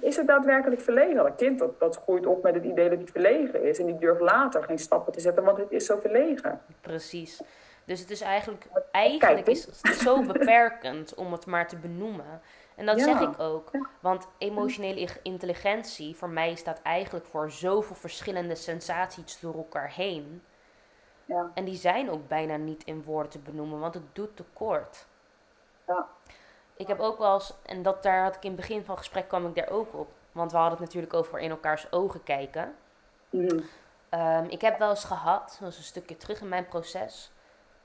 Is het daadwerkelijk verlegen? Dat kind dat, dat groeit op met het idee dat hij verlegen is. En die durft later geen stappen te zetten, want het is zo verlegen. Precies. Dus het is eigenlijk, eigenlijk is het zo beperkend om het maar te benoemen. En dat ja. zeg ik ook. Want emotionele intelligentie voor mij staat eigenlijk voor zoveel verschillende sensaties door elkaar heen. Ja. En die zijn ook bijna niet in woorden te benoemen, want het doet tekort. Ja. Ik heb ook wel eens, en dat, daar had ik in het begin van het gesprek kwam ik daar ook op. Want we hadden het natuurlijk over in elkaars ogen kijken. Mm. Um, ik heb wel eens gehad, dat is een stukje terug in mijn proces,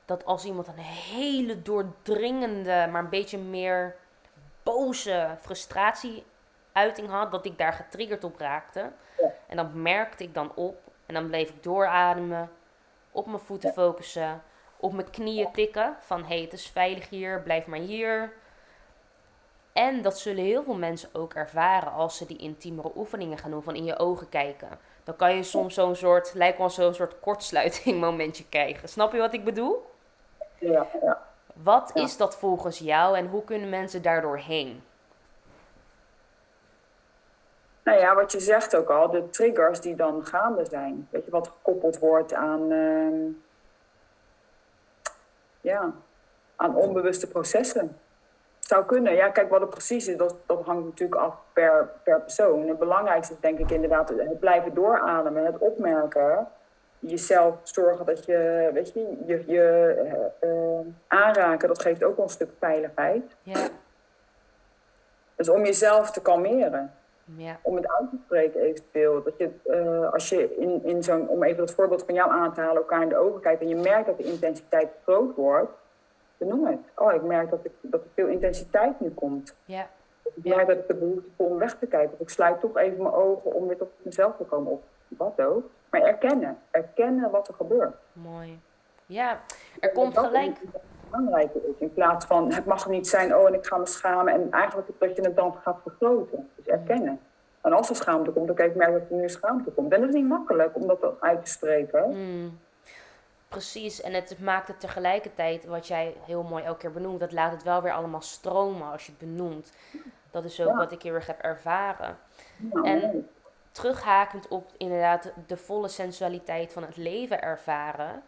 dat als iemand een hele doordringende, maar een beetje meer boze frustratie-uiting had, dat ik daar getriggerd op raakte. Ja. En dat merkte ik dan op. En dan bleef ik doorademen, op mijn voeten focussen, op mijn knieën tikken. Van, hé, hey, het is veilig hier, blijf maar hier. En dat zullen heel veel mensen ook ervaren als ze die intiemere oefeningen gaan doen, van in je ogen kijken. Dan kan je soms zo'n soort, lijkt wel zo'n soort kortsluiting momentje krijgen. Snap je wat ik bedoel? Ja, ja. Wat ja. is dat volgens jou en hoe kunnen mensen daardoor heen? Nou ja, wat je zegt ook al, de triggers die dan gaande zijn. Weet je, wat gekoppeld wordt aan, uh, ja, aan onbewuste processen. Zou kunnen. Ja, kijk, wat het precies is, dat, dat hangt natuurlijk af per, per persoon. Het belangrijkste is denk ik inderdaad het blijven doorademen, het opmerken. Jezelf zorgen dat je, weet je, je, je uh, uh, aanraken, dat geeft ook wel een stuk veiligheid. Ja. Dus om jezelf te kalmeren. Ja. Om het uit te spreken eventueel. Dat je, uh, als je in, in zo'n, om even het voorbeeld van jou aan te halen, elkaar in de ogen kijkt en je merkt dat de intensiteit groot wordt, benoem het. Oh, ik merk dat, ik, dat er veel intensiteit nu komt. Ja. Ik merk ja. dat ik de behoefte voel om weg te kijken. Of ik sluit toch even mijn ogen om weer op mezelf te komen. Of wat ook. Maar erkennen. Erkennen wat er gebeurt. Mooi. Ja, er en komt dat gelijk. Dat is belangrijk. In plaats van, het mag er niet zijn, oh, en ik ga me schamen. En eigenlijk dat je het dan gaat vergroten. Dus erkennen. En als er schaamte komt, dan ik merk dat er nu schaamte komt. En dat is niet makkelijk om dat uit te spreken. Mm. Precies, en het maakt het tegelijkertijd, wat jij heel mooi elke keer benoemt, dat laat het wel weer allemaal stromen als je het benoemt. Dat is ook ja. wat ik heel erg heb ervaren. Ja. En terughakend op inderdaad de volle sensualiteit van het leven ervaren.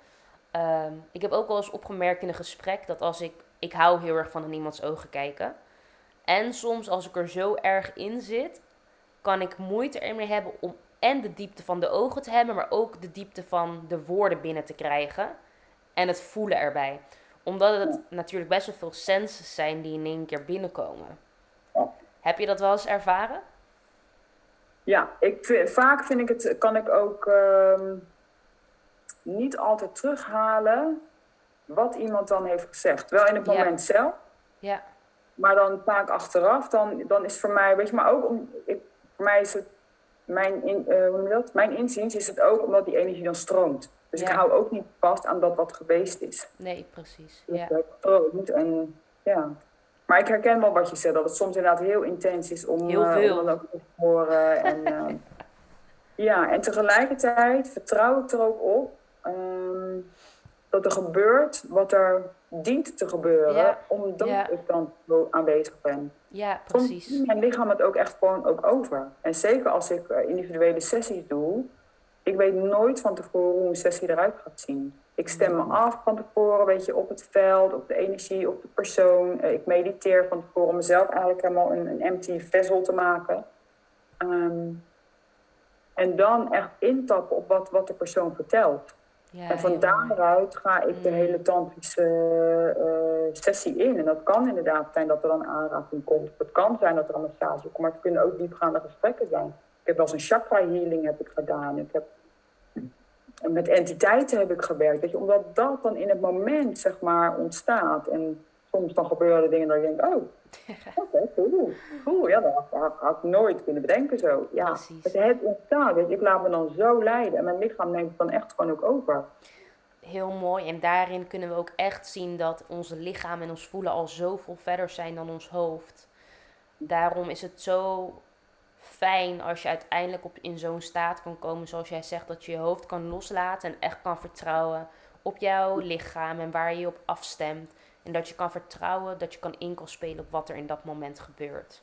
Um, ik heb ook wel eens opgemerkt in een gesprek dat als ik, ik hou heel erg van in iemands ogen kijken. En soms als ik er zo erg in zit, kan ik moeite ermee hebben om en de diepte van de ogen te hebben, maar ook de diepte van de woorden binnen te krijgen. En het voelen erbij. Omdat het natuurlijk best wel veel sensen zijn die in één keer binnenkomen. Ja. Heb je dat wel eens ervaren? Ja, ik, vaak vind ik het, kan ik ook uh, niet altijd terughalen wat iemand dan heeft gezegd. Wel in het moment ja. zelf. Ja. Maar dan vaak achteraf, dan, dan is voor mij, weet je, maar ook om, ik, voor mij is het Mijn, in, uh, hoe dat? Mijn inziens is het ook omdat die energie dan stroomt. Dus ja. ik hou ook niet vast aan dat wat geweest is. Nee, precies. Dus ja. dat stroomt en, ja. Maar ik herken wel wat je zegt, dat het soms inderdaad heel intens is om, heel veel. Uh, om dat ook te horen. En, uh, ja, en tegelijkertijd vertrouw ik er ook op uh, dat er gebeurt wat er dient te gebeuren, ja. omdat ja. ik dan aanwezig ben. Ja, precies. Soms mijn lichaam het ook echt gewoon ook over. En zeker als ik individuele sessies doe, ik weet nooit van tevoren hoe een sessie eruit gaat zien. Ik stem me af van tevoren, weet je, op het veld, op de energie, op de persoon. Ik mediteer van tevoren om mezelf eigenlijk helemaal een, een empty vessel te maken. Um, en dan echt intappen op wat, wat de persoon vertelt. Ja, en van daaruit ga ik de hele tantrische uh, sessie in. En dat kan inderdaad zijn dat er een aanraking komt. Het kan zijn dat er een massage komt, maar het kunnen ook diepgaande gesprekken zijn. Ik heb wel eens een chakra healing heb ik gedaan. Ik heb met entiteiten heb ik gewerkt. Weet je, omdat dat dan in het moment zeg maar ontstaat. En soms dan gebeuren er dingen dat je denkt, oh, oké, cool. cool. Ja, dat had, had ik nooit kunnen bedenken zo. Ja, het, het ontstaat. Weet je, ik laat me dan zo leiden. En mijn lichaam neemt het dan echt gewoon ook over. Heel mooi. En daarin kunnen we ook echt zien dat onze lichaam en ons voelen al zoveel verder zijn dan ons hoofd. Daarom is het zo fijn als je uiteindelijk op, in zo'n staat kan komen, zoals jij zegt, dat je je hoofd kan loslaten en echt kan vertrouwen op jouw lichaam en waar je je op afstemt. En dat je kan vertrouwen, dat je kan in kan spelen op wat er in dat moment gebeurt.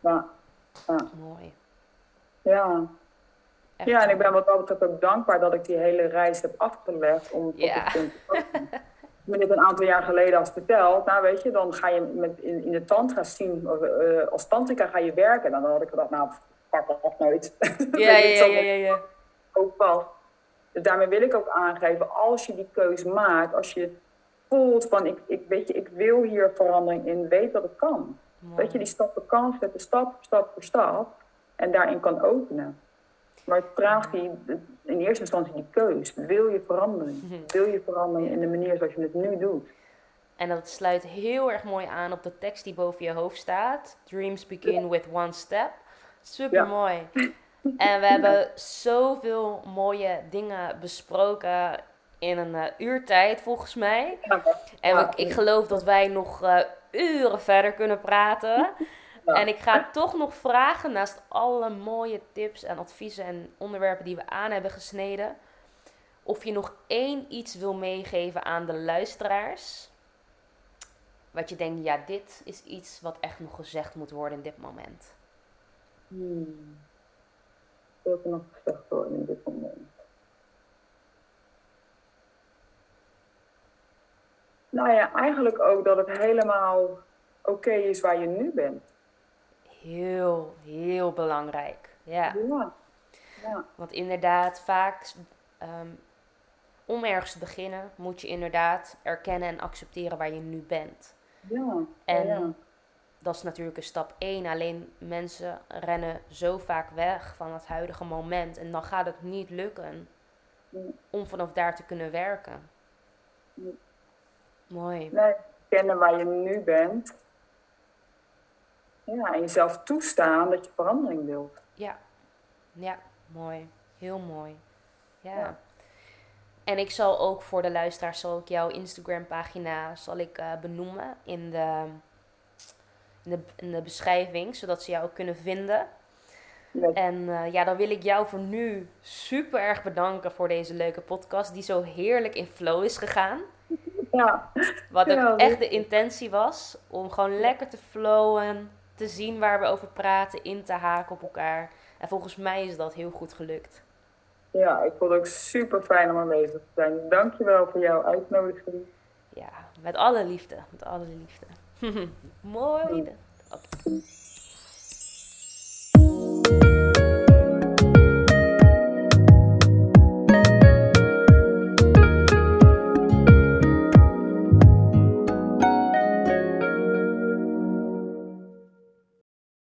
Ja. ja. Mooi. Ja. Echt ja, en ik ben wat dat betreft ook dankbaar dat ik die hele reis heb afgelegd om ja. op dit punt te komen. Toen ik een aantal jaar geleden had verteld, nou weet je, dan ga je met, in, in de tantra zien, uh, als tantrika ga je werken. Dan had ik gedacht, nou, pak dat nooit. Ja, ja, ja, ja, ja. Ook wel. Dus daarmee wil ik ook aangeven, als je die keus maakt, als je voelt van, ik, ik, weet je, ik wil hier verandering in, weet dat het kan. Wow. Dat je die stappen kan zetten, stap voor stap voor stap, en daarin kan openen. Maar het vraagt die, in eerste instantie die keus. Wil je verandering? Wil je verandering in de manier zoals je het nu doet? En dat sluit heel erg mooi aan op de tekst die boven je hoofd staat. Dreams begin ja. with one step. Super mooi. Ja. En we hebben zoveel mooie dingen besproken in een uh, uurtijd volgens mij. Ja. En we, ik geloof dat wij nog uh, uren verder kunnen praten. Ja. En ik ga toch nog vragen, naast alle mooie tips en adviezen en onderwerpen die we aan hebben gesneden, of je nog één iets wil meegeven aan de luisteraars. Wat je denkt, ja, dit is iets wat echt nog gezegd moet worden in dit moment. Hmm. Wil er nog gezegd worden in dit moment? Nou ja, eigenlijk ook dat het helemaal oké is waar je nu bent. Heel, heel belangrijk. Ja. ja. ja. Want inderdaad, vaak um, om ergens te beginnen, moet je inderdaad erkennen en accepteren waar je nu bent. Ja. En ja. dat is natuurlijk een stap één. Alleen mensen rennen zo vaak weg van het huidige moment. En dan gaat het niet lukken ja. om vanaf daar te kunnen werken. Ja. Mooi. Nee, erkennen waar je nu bent. Ja, en jezelf toestaan dat je verandering wilt. Ja, ja, mooi. Heel mooi. Ja. ja. En ik zal ook voor de luisteraars, zal ik jouw Instagram-pagina zal ik, uh, benoemen in de, in, de, in de beschrijving, zodat ze jou ook kunnen vinden. Ja. En uh, ja, dan wil ik jou voor nu super erg bedanken voor deze leuke podcast, die zo heerlijk in flow is gegaan. Ja. Wat ook ja, echt de intentie was, om gewoon lekker te flowen, te zien waar we over praten, in te haken op elkaar. En volgens mij is dat heel goed gelukt. Ja, ik vond het ook super fijn om aanwezig te zijn. Dankjewel voor jouw uitnodiging. Ja, met alle liefde. Met alle liefde. Mooi. Ja.